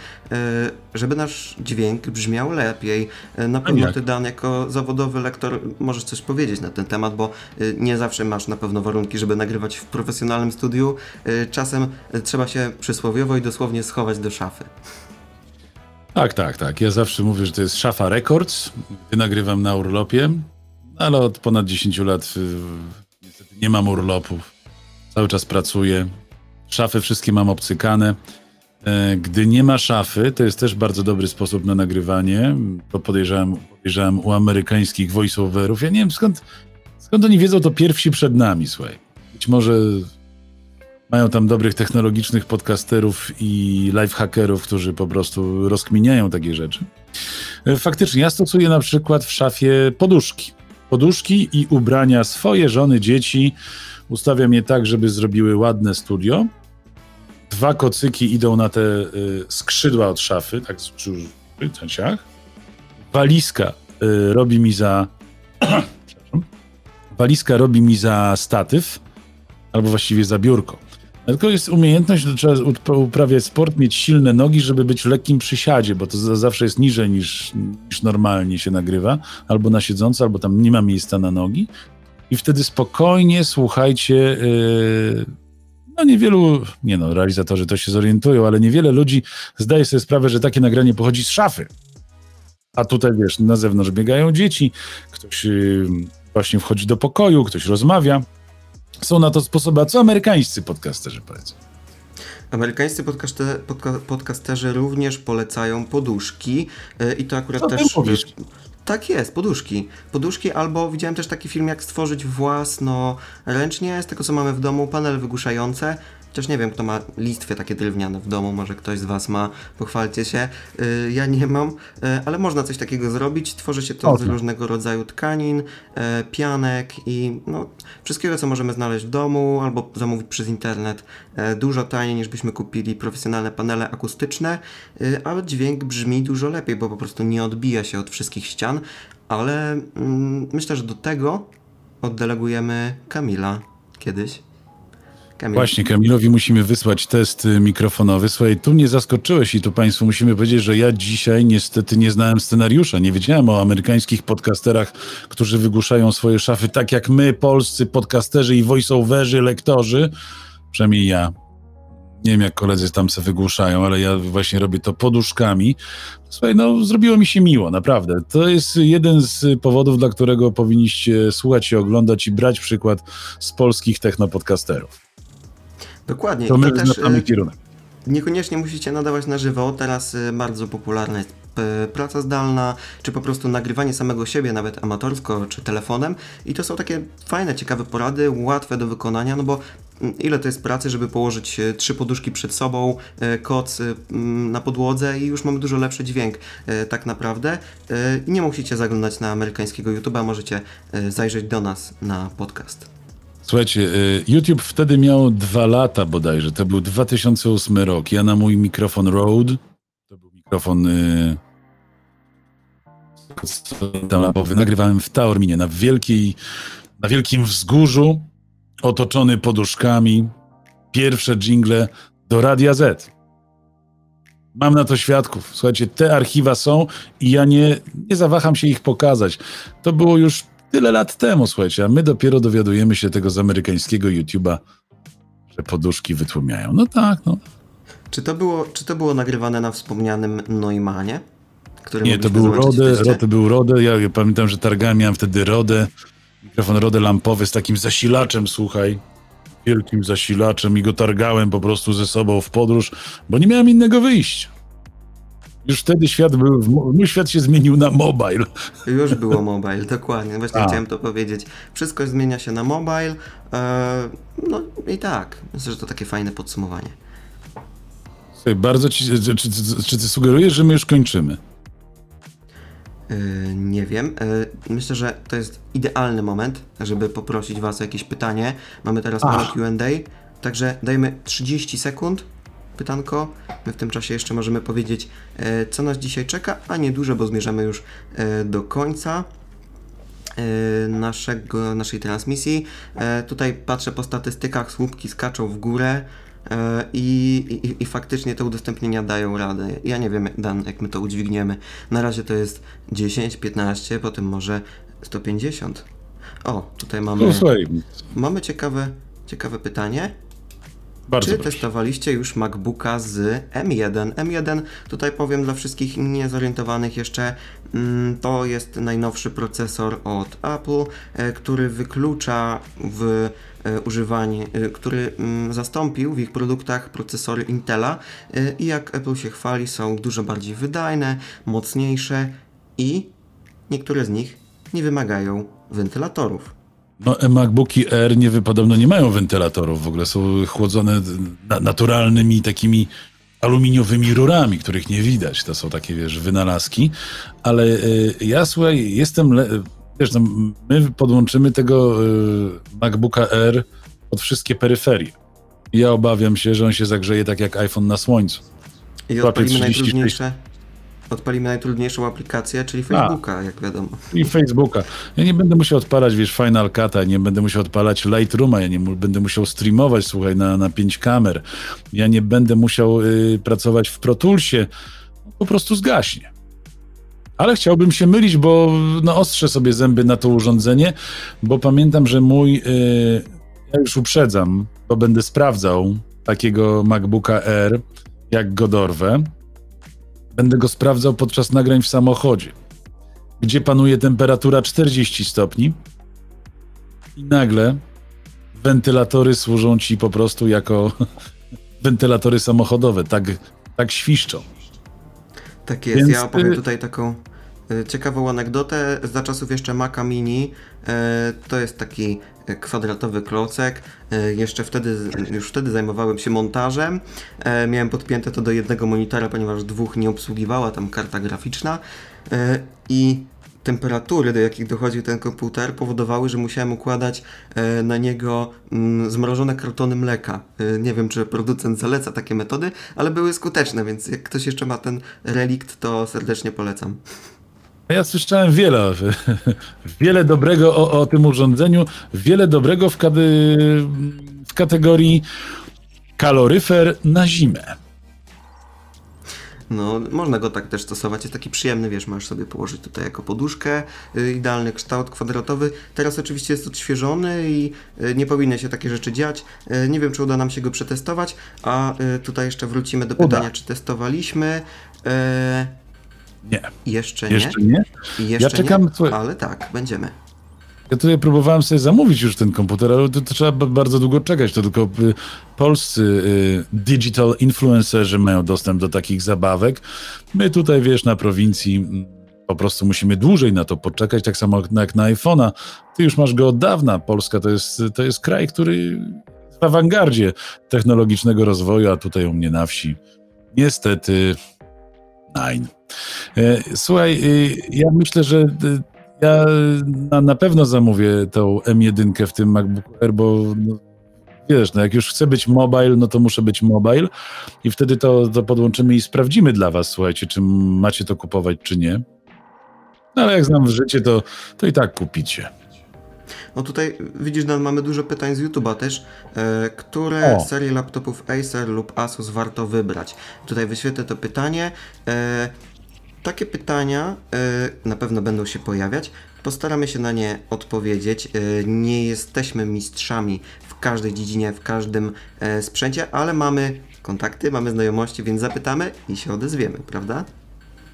żeby nasz dźwięk brzmiał lepiej. Na pewno ty, Dan, jako zawodowy lektor możesz coś powiedzieć na ten temat, bo nie zawsze masz na pewno warunki, żeby nagrywać w profesjonalnym studiu. Czasem trzeba się przysłowiowo i dosłownie schować do szafy. Tak. Ja zawsze mówię, że to jest Szafa Records. Nagrywam na urlopie, ale od ponad 10 lat niestety nie mam urlopów. Cały czas pracuję. Szafy wszystkie mam obcykane. Gdy nie ma szafy, to jest też bardzo dobry sposób na nagrywanie. To podejrzewam u amerykańskich voice-overów. Ja nie wiem, skąd oni wiedzą, to pierwsi przed nami, słuchaj. Być może... Mają tam dobrych technologicznych podcasterów i lifehackerów, którzy po prostu rozkminiają takie rzeczy. Faktycznie, ja stosuję na przykład w szafie poduszki. Poduszki i ubrania swoje, żony, dzieci. Ustawiam je tak, żeby zrobiły ładne studio. 2 kocyki idą na te skrzydła od szafy, tak w ciach. Walizka robi mi za... Walizka robi mi za statyw, albo właściwie za biurko. Tylko jest umiejętność, że trzeba uprawiać sport, mieć silne nogi, żeby być w lekkim przysiadzie, bo to zawsze jest niżej niż normalnie się nagrywa, albo na siedząco, albo tam nie ma miejsca na nogi. I wtedy spokojnie, słuchajcie, realizatorzy to się zorientują, ale niewiele ludzi zdaje sobie sprawę, że takie nagranie pochodzi z szafy. A tutaj, wiesz, na zewnątrz biegają dzieci, ktoś właśnie wchodzi do pokoju, ktoś rozmawia. Są na to sposoby. A co amerykańscy podcasterzy polecą? Amerykańscy podcasterzy również polecają poduszki i to akurat też... Tak jest, poduszki. Poduszki, albo widziałem też taki film, jak stworzyć własnoręcznie, z tego co mamy w domu, panele wygłuszające. Chociaż nie wiem, kto ma listwy takie drewniane w domu, może ktoś z was ma, pochwalcie się. Ja nie mam, ale można coś takiego zrobić. Tworzy się to z różnego rodzaju tkanin, pianek i no, wszystkiego, co możemy znaleźć w domu albo zamówić przez internet. Dużo taniej niż byśmy kupili profesjonalne panele akustyczne, ale dźwięk brzmi dużo lepiej, bo po prostu nie odbija się od wszystkich ścian, ale myślę, że do tego oddelegujemy Kamila kiedyś. Kamil. Właśnie, Kamilowi musimy wysłać test mikrofonowy. Słuchaj, tu mnie zaskoczyłeś i tu Państwu musimy powiedzieć, że ja dzisiaj niestety nie znałem scenariusza. Nie wiedziałem o amerykańskich podcasterach, którzy wygłuszają swoje szafy tak jak my, polscy podcasterzy i voice-overzy, lektorzy. Przynajmniej ja. Nie wiem, jak koledzy tam se wygłuszają, ale ja właśnie robię to poduszkami. Słuchaj, no zrobiło mi się miło, naprawdę. To jest jeden z powodów, dla którego powinniście słuchać i oglądać i brać przykład z polskich technopodcasterów. Dokładnie. To my też niekoniecznie musicie nadawać na żywo. Teraz bardzo popularna jest praca zdalna, czy po prostu nagrywanie samego siebie, nawet amatorsko, czy telefonem. I to są takie fajne, ciekawe porady, łatwe do wykonania, no bo ile to jest pracy, żeby położyć 3 poduszki przed sobą, koc na podłodze i już mamy dużo lepszy dźwięk tak naprawdę. Nie musicie zaglądać na amerykańskiego YouTube'a, możecie zajrzeć do nas na podcast. Słuchajcie, YouTube wtedy miał 2 lata bodajże, to był 2008 rok. Ja na mój mikrofon Rode, to był mikrofon nagrywałem w Taorminie, na wielkim wzgórzu, otoczony poduszkami, pierwsze dżingle do Radia Z. Mam na to świadków. Słuchajcie, te archiwa są i ja nie zawaham się ich pokazać. To było już tyle lat temu, słuchajcie, a my dopiero dowiadujemy się tego z amerykańskiego YouTube'a, że poduszki wytłumiają. No tak, no. Czy to było nagrywane na wspomnianym Neumannie? Nie, to był Rode. Ja pamiętam, że targami miałem wtedy Rode. Mikrofon Rode lampowy z takim zasilaczem, słuchaj. Wielkim zasilaczem i go targałem po prostu ze sobą w podróż, bo nie miałem innego wyjścia. Już wtedy mój świat się zmienił na mobile. Już było mobile, dokładnie. Właśnie chciałem to powiedzieć. Wszystko zmienia się na mobile. No i tak. Myślę, że to takie fajne podsumowanie. Słuchaj, bardzo ci... Czy ty sugerujesz, że my już kończymy? Nie wiem. Myślę, że to jest idealny moment, żeby poprosić was o jakieś pytanie. Mamy teraz małe Q&A, także dajmy 30 sekund. Pytanko. My w tym czasie jeszcze możemy powiedzieć, co nas dzisiaj czeka, a niedużo, bo zmierzamy już do końca naszej transmisji. Tutaj patrzę po statystykach, słupki skaczą w górę i faktycznie te udostępnienia dają radę. Ja nie wiem, Dan, jak my to udźwigniemy. Na razie to jest 10, 15, potem może 150. O, tutaj mamy ciekawe pytanie. Bardzo Czy testowaliście już MacBooka z M1? M1, tutaj powiem dla wszystkich niezorientowanych jeszcze, to jest najnowszy procesor od Apple, który wyklucza w używanie, który zastąpił w ich produktach procesory Intela i jak Apple się chwali, są dużo bardziej wydajne, mocniejsze i niektóre z nich nie wymagają wentylatorów. No, MacBooki Air podobno nie mają wentylatorów w ogóle, są chłodzone naturalnymi takimi aluminiowymi rurami, których nie widać, to są takie, wiesz, wynalazki, ale ja, słuchaj, my podłączymy tego MacBooka Air pod wszystkie peryferie. Ja obawiam się, że on się zagrzeje tak jak iPhone na słońcu. I odpalimy najtrudniejszą aplikację, czyli Facebooka, jak wiadomo. I Facebooka. Ja nie będę musiał odpalać, Final Cut'a, nie będę musiał odpalać Lightrooma, ja nie będę musiał streamować, słuchaj, na 5 kamer. Ja nie będę musiał pracować w Pro Toolsie. Po prostu zgaśnie. Ale chciałbym się mylić, bo ostrzę sobie zęby na to urządzenie, bo pamiętam, że ja już uprzedzam, to będę sprawdzał takiego MacBooka Air, jak go dorwę. Będę go sprawdzał podczas nagrań w samochodzie, gdzie panuje temperatura 40 stopni i nagle wentylatory służą ci po prostu jako wentylatory samochodowe, tak świszczą. Tak jest. Więc ja opowiem tutaj taką ciekawą anegdotę za czasów jeszcze Maca Mini. To jest taki kwadratowy klocek. Jeszcze wtedy, już wtedy zajmowałem się montażem. Miałem podpięte to do jednego monitora, ponieważ dwóch nie obsługiwała tam karta graficzna. I temperatury, do jakich dochodził ten komputer, powodowały, że musiałem układać na niego zmrożone kartony mleka. Nie wiem, czy producent zaleca takie metody, ale były skuteczne, więc jak ktoś jeszcze ma ten relikt, to serdecznie polecam. Ja słyszałem wiele dobrego o tym urządzeniu, wiele dobrego w kategorii kaloryfer na zimę. No, można go tak też stosować, jest taki przyjemny, wiesz, możesz sobie położyć tutaj jako poduszkę, idealny kształt kwadratowy. Teraz oczywiście jest odświeżony i nie powinny się takie rzeczy dziać. Nie wiem, czy uda nam się go przetestować, a tutaj jeszcze wrócimy do pytania, czy testowaliśmy. Nie. Jeszcze nie. Czekam, ale tak, będziemy. Ja tutaj próbowałem sobie zamówić już ten komputer, ale to trzeba bardzo długo czekać. To tylko polscy digital influencerzy mają dostęp do takich zabawek. My tutaj, wiesz, na prowincji po prostu musimy dłużej na to poczekać, tak samo jak na iPhone'a. Ty już masz go od dawna. Polska to jest kraj, który jest w awangardzie technologicznego rozwoju, a tutaj u mnie na wsi niestety nein. Słuchaj, ja myślę, że... Ja na pewno zamówię tą M1 w tym MacBooku Air, bo no, wiesz, no, jak już chcę być mobile, no to muszę być mobile i wtedy to podłączymy i sprawdzimy dla was, słuchajcie, czy macie to kupować, czy nie. No ale jak znam życie, to i tak kupicie. No tutaj widzisz, mamy dużo pytań z YouTube'a też, które serie laptopów Acer lub Asus warto wybrać. Tutaj wyświetlę to pytanie. Takie pytania na pewno będą się pojawiać. Postaramy się na nie odpowiedzieć. Nie jesteśmy mistrzami w każdej dziedzinie, w każdym sprzęcie, ale mamy kontakty, mamy znajomości, więc zapytamy i się odezwiemy, prawda?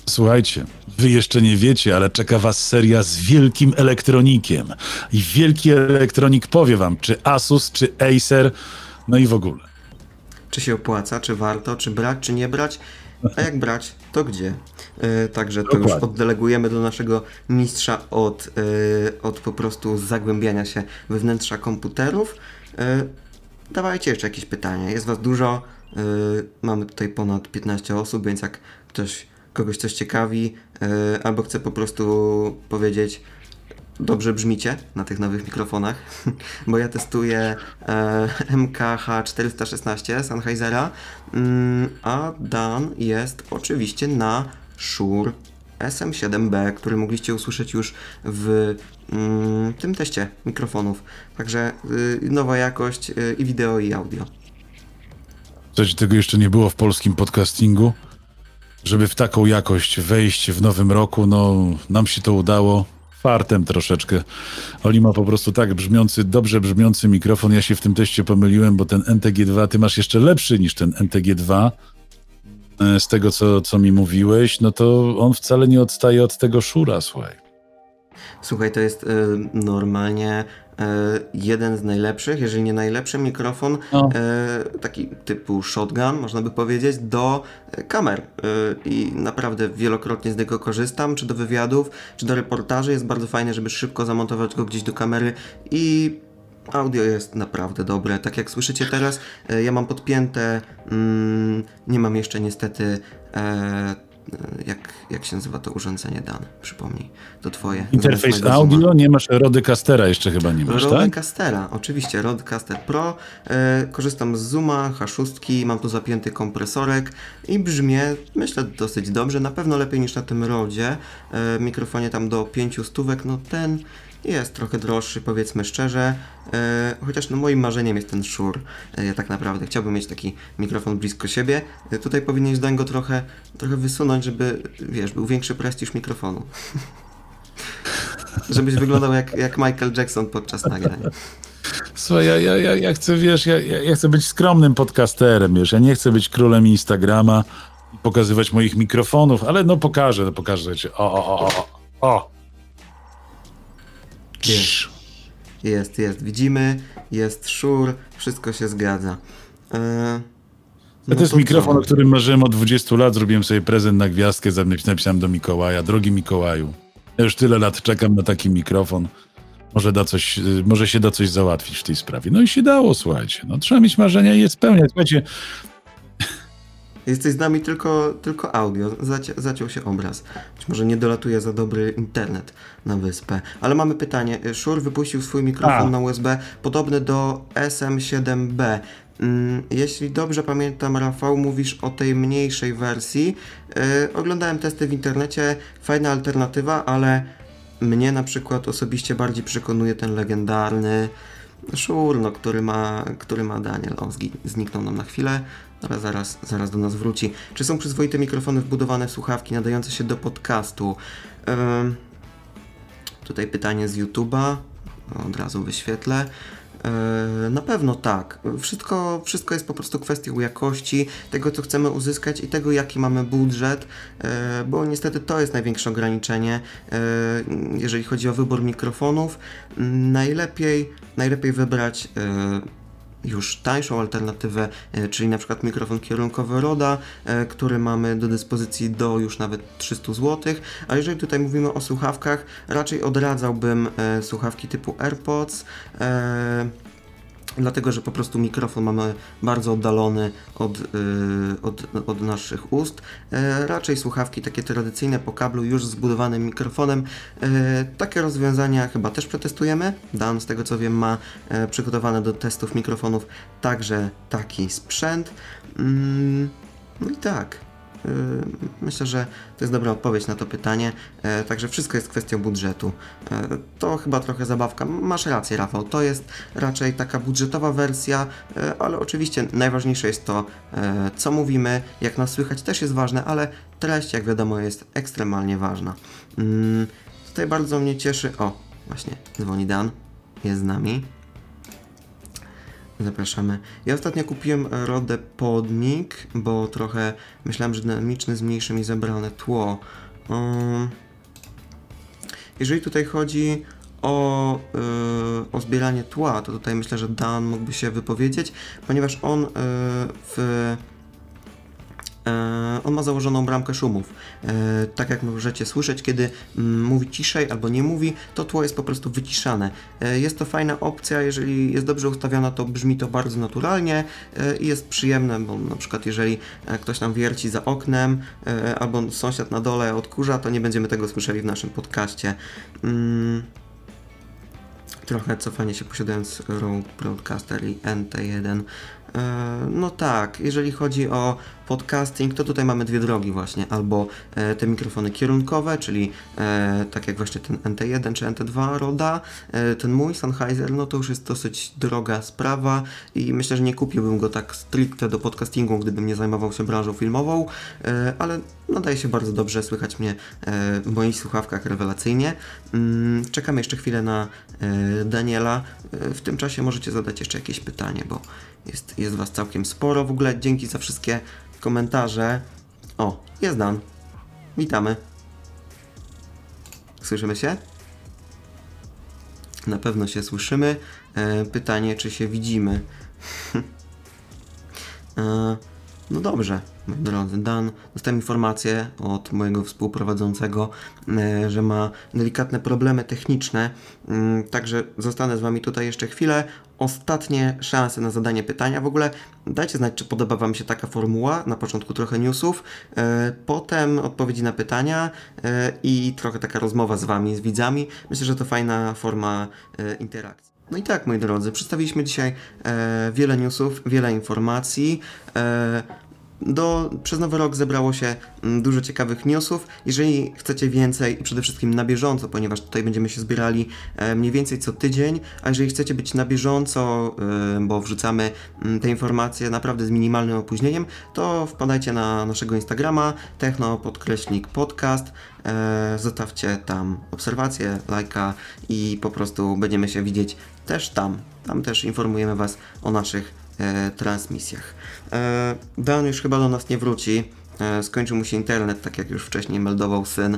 Słuchajcie, wy jeszcze nie wiecie, ale czeka was seria z wielkim elektronikiem. I wielki elektronik powie wam, czy Asus, czy Acer, no i w ogóle. Czy się opłaca, czy warto, czy brać, czy nie brać? A jak brać, to gdzie? Także to Dokładnie. Już oddelegujemy do naszego mistrza od po prostu zagłębiania się we wnętrza komputerów. Dawajcie jeszcze jakieś pytania. Jest was dużo. Mamy tutaj ponad 15 osób, więc jak kogoś coś ciekawi, albo chce po prostu powiedzieć, dobrze brzmicie na tych nowych mikrofonach, bo ja testuję MKH416 Sennheisera, a Dan jest oczywiście na Shure SM7B, który mogliście usłyszeć już w tym teście mikrofonów. Także nowa jakość i wideo, i audio. Coś tego jeszcze nie było w polskim podcastingu? Żeby w taką jakość wejść w nowym roku, no nam się to udało. Fartem troszeczkę. Oli ma po prostu tak dobrze brzmiący mikrofon. Ja się w tym teście pomyliłem, bo ten NT2 ty masz jeszcze lepszy niż ten NT2. Z tego, co mi mówiłeś, no to on wcale nie odstaje od tego Shure'a, słuchaj. Słuchaj, to jest normalnie jeden z najlepszych, jeżeli nie najlepszy mikrofon, taki typu shotgun, można by powiedzieć, do kamer. I naprawdę wielokrotnie z niego korzystam, czy do wywiadów, czy do reportaży. Jest bardzo fajne, żeby szybko zamontować go gdzieś do kamery i audio jest naprawdę dobre. Tak jak słyszycie teraz, ja mam podpięte, nie mam jeszcze niestety... Jak się nazywa to urządzenie, Dan? Przypomnij, to twoje. Interfejs audio, nie masz Rode Castera jeszcze chyba nie masz, tak? Rode Castera, oczywiście, Rode Caster Pro. Korzystam z Zooma, H6, mam tu zapięty kompresorek i brzmię, myślę, dosyć dobrze, na pewno lepiej niż na tym Rodzie. Mikrofonie tam do 500, no ten jest trochę droższy, powiedzmy szczerze, chociaż no moim marzeniem jest ten Shure. Ja tak naprawdę chciałbym mieć taki mikrofon blisko siebie. Tutaj powinieneś dań go trochę wysunąć, żeby, wiesz, był większy prestiż mikrofonu. Żebyś wyglądał jak Michael Jackson podczas nagrań. Słuchaj, ja chcę, wiesz, ja chcę być skromnym podcasterem, wiesz, ja nie chcę być królem Instagrama i pokazywać moich mikrofonów, ale no pokażę cię. O! Jest, widzimy, jest Shure, wszystko się zgadza. No to jest mikrofon, o którym marzyłem od 20 lat. Zrobiłem sobie prezent na gwiazdkę, napisałem do Mikołaja. Drogi Mikołaju, ja już tyle lat czekam na taki mikrofon. Może się da coś załatwić w tej sprawie. No i się dało, słuchajcie. No, trzeba mieć marzenia i je spełniać. Słuchajcie. Jesteś z nami tylko audio. Zaciął się obraz. Być może nie dolatuje za dobry internet na wyspę. Ale mamy pytanie. Shure wypuścił swój mikrofon na USB podobny do SM7B. Jeśli dobrze pamiętam, Rafał, mówisz o tej mniejszej wersji. Oglądałem testy w internecie. Fajna alternatywa, ale mnie na przykład osobiście bardziej przekonuje ten legendarny Shure, no, który ma Daniel. O, zniknął nam na chwilę, ale zaraz do nas wróci. Czy są przyzwoite mikrofony wbudowane w słuchawki nadające się do podcastu? Tutaj pytanie z YouTube'a, od razu wyświetlę. Na pewno tak. Wszystko jest po prostu kwestią jakości, tego co chcemy uzyskać i tego jaki mamy budżet, bo niestety to jest największe ograniczenie, jeżeli chodzi o wybór mikrofonów. Najlepiej wybrać już tańszą alternatywę, czyli na przykład mikrofon kierunkowy Roda, który mamy do dyspozycji do już nawet 300 zł, a jeżeli tutaj mówimy o słuchawkach, raczej odradzałbym słuchawki typu AirPods, dlatego że po prostu mikrofon mamy bardzo oddalony od naszych ust. Raczej słuchawki takie tradycyjne po kablu już z zbudowanym mikrofonem. Takie rozwiązania chyba też przetestujemy. Dan, z tego co wiem, ma przygotowane do testów mikrofonów także taki sprzęt. No i tak. Myślę, że to jest dobra odpowiedź na to pytanie, także wszystko jest kwestią budżetu. To chyba trochę zabawka, masz rację, Rafał, to jest raczej taka budżetowa wersja, ale oczywiście najważniejsze jest to, co mówimy, jak nas słychać też jest ważne, ale treść, jak wiadomo, jest ekstremalnie ważna. Tutaj bardzo mnie cieszy, o, właśnie dzwoni Dan, jest z nami. Zapraszamy. Ja ostatnio kupiłem Rode Podnik, bo trochę myślałem, że dynamiczny zmniejszy mi zebrane tło. Jeżeli tutaj chodzi o zbieranie tła, to tutaj myślę, że Dan mógłby się wypowiedzieć, ponieważ on ma założoną bramkę szumów. Tak jak możecie słyszeć, kiedy mówi ciszej albo nie mówi, to tło jest po prostu wyciszane. Jest to fajna opcja, jeżeli jest dobrze ustawiona, to brzmi to bardzo naturalnie i jest przyjemne, bo na przykład jeżeli ktoś nam wierci za oknem albo sąsiad na dole odkurza, to nie będziemy tego słyszeli w naszym podcaście. Trochę cofanie się posiadając Rode Broadcaster i NT1. No tak, jeżeli chodzi o podcasting, to tutaj mamy dwie drogi właśnie, albo te mikrofony kierunkowe, czyli tak jak właśnie ten NT1 czy NT2 Roda, ten mój Sennheiser, no to już jest dosyć droga sprawa i myślę, że nie kupiłbym go tak stricte do podcastingu, gdybym nie zajmował się branżą filmową, ale nadaje się bardzo dobrze, słychać mnie w moich słuchawkach rewelacyjnie. Czekamy jeszcze chwilę na Daniela, w tym czasie możecie zadać jeszcze jakieś pytanie, bo jest Was całkiem sporo. W ogóle dzięki za wszystkie komentarze. O, jest Dan. Witamy. Słyszymy się? Na pewno się słyszymy. Pytanie, czy się widzimy? No dobrze, moi drodzy. Dan, dostałem informację od mojego współprowadzącego, że ma delikatne problemy techniczne, także zostanę z Wami tutaj jeszcze chwilę. Ostatnie szanse na zadanie pytania. W ogóle dajcie znać, czy podoba Wam się taka formuła. Na początku trochę newsów, potem odpowiedzi na pytania i trochę taka rozmowa z Wami, z widzami. Myślę, że to fajna forma interakcji. No i tak, moi drodzy, przedstawiliśmy dzisiaj wiele newsów, wiele informacji. Przez nowy rok zebrało się dużo ciekawych newsów. Jeżeli chcecie więcej i przede wszystkim na bieżąco, ponieważ tutaj będziemy się zbierali mniej więcej co tydzień, a jeżeli chcecie być na bieżąco, bo wrzucamy te informacje naprawdę z minimalnym opóźnieniem, to wpadajcie na naszego Instagrama techno_podcast. Zostawcie tam obserwację, lajka i po prostu będziemy się widzieć też tam. Tam też informujemy Was o naszych transmisjach. Dan już chyba do nas nie wróci, skończył mu się internet, tak jak już wcześniej meldował syn,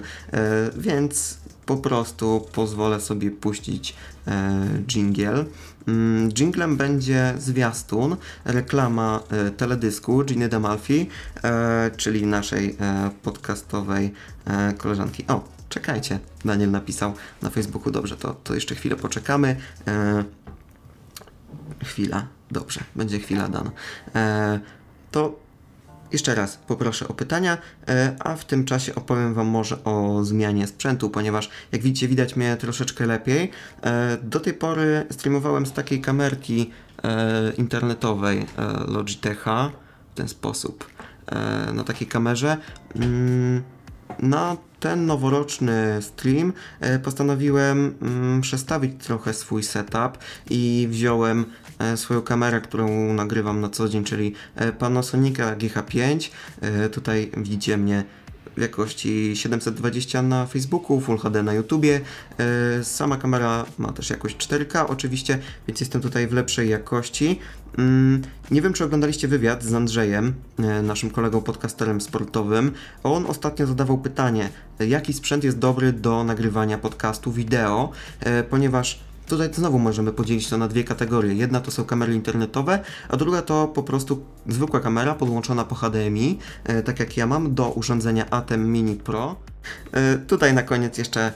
więc po prostu pozwolę sobie puścić dżingiel. Dżinglem będzie zwiastun, reklama teledysku Ginny D'Amalfi, czyli naszej podcastowej koleżanki. O, czekajcie, Daniel napisał na Facebooku, dobrze, to jeszcze chwilę poczekamy. Chwila, dobrze, będzie chwila, Dan. To jeszcze raz poproszę o pytania, a w tym czasie opowiem Wam może o zmianie sprzętu, ponieważ jak widzicie, widać mnie troszeczkę lepiej. Do tej pory streamowałem z takiej kamerki internetowej Logitecha, w ten sposób, na takiej kamerze. Na ten noworoczny stream postanowiłem przestawić trochę swój setup i wziąłem swoją kamerę, którą nagrywam na co dzień, czyli Panasonica GH5. Tutaj widzicie mnie w jakości 720 na Facebooku, Full HD na YouTubie. Sama kamera ma też jakość 4K oczywiście, więc jestem tutaj w lepszej jakości. Nie wiem, czy oglądaliście wywiad z Andrzejem, naszym kolegą podcasterem sportowym. On ostatnio zadawał pytanie, jaki sprzęt jest dobry do nagrywania podcastu wideo, ponieważ tutaj znowu możemy podzielić to na dwie kategorie. Jedna to są kamery internetowe, a druga to po prostu zwykła kamera podłączona po HDMI, tak jak ja mam, do urządzenia Atem Mini Pro. Tutaj na koniec jeszcze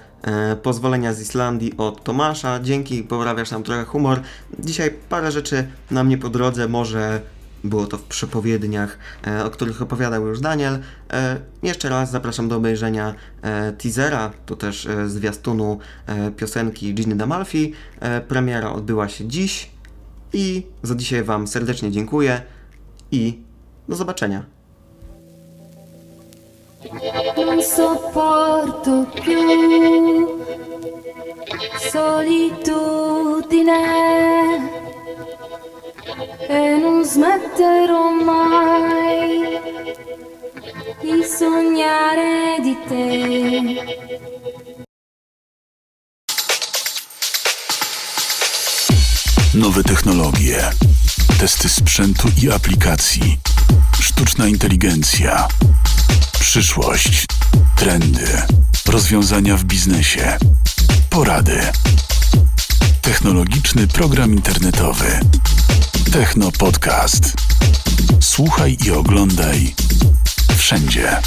pozwolenia z Islandii od Tomasza. Dzięki, poprawiasz nam trochę humor. Dzisiaj parę rzeczy na mnie po drodze, może było to w przepowiedniach, o których opowiadał już Daniel. Jeszcze raz zapraszam do obejrzenia teasera, to też zwiastunu piosenki Ginny D'Amalfi. Premiera odbyła się dziś i za dzisiaj Wam serdecznie dziękuję i do zobaczenia. E non smetterò mai di sognare di te. Nowe technologie, testy sprzętu i aplikacji, sztuczna inteligencja, przyszłość, trendy, rozwiązania w biznesie, porady. Technologiczny program internetowy. Techno Podcast. Słuchaj i oglądaj wszędzie.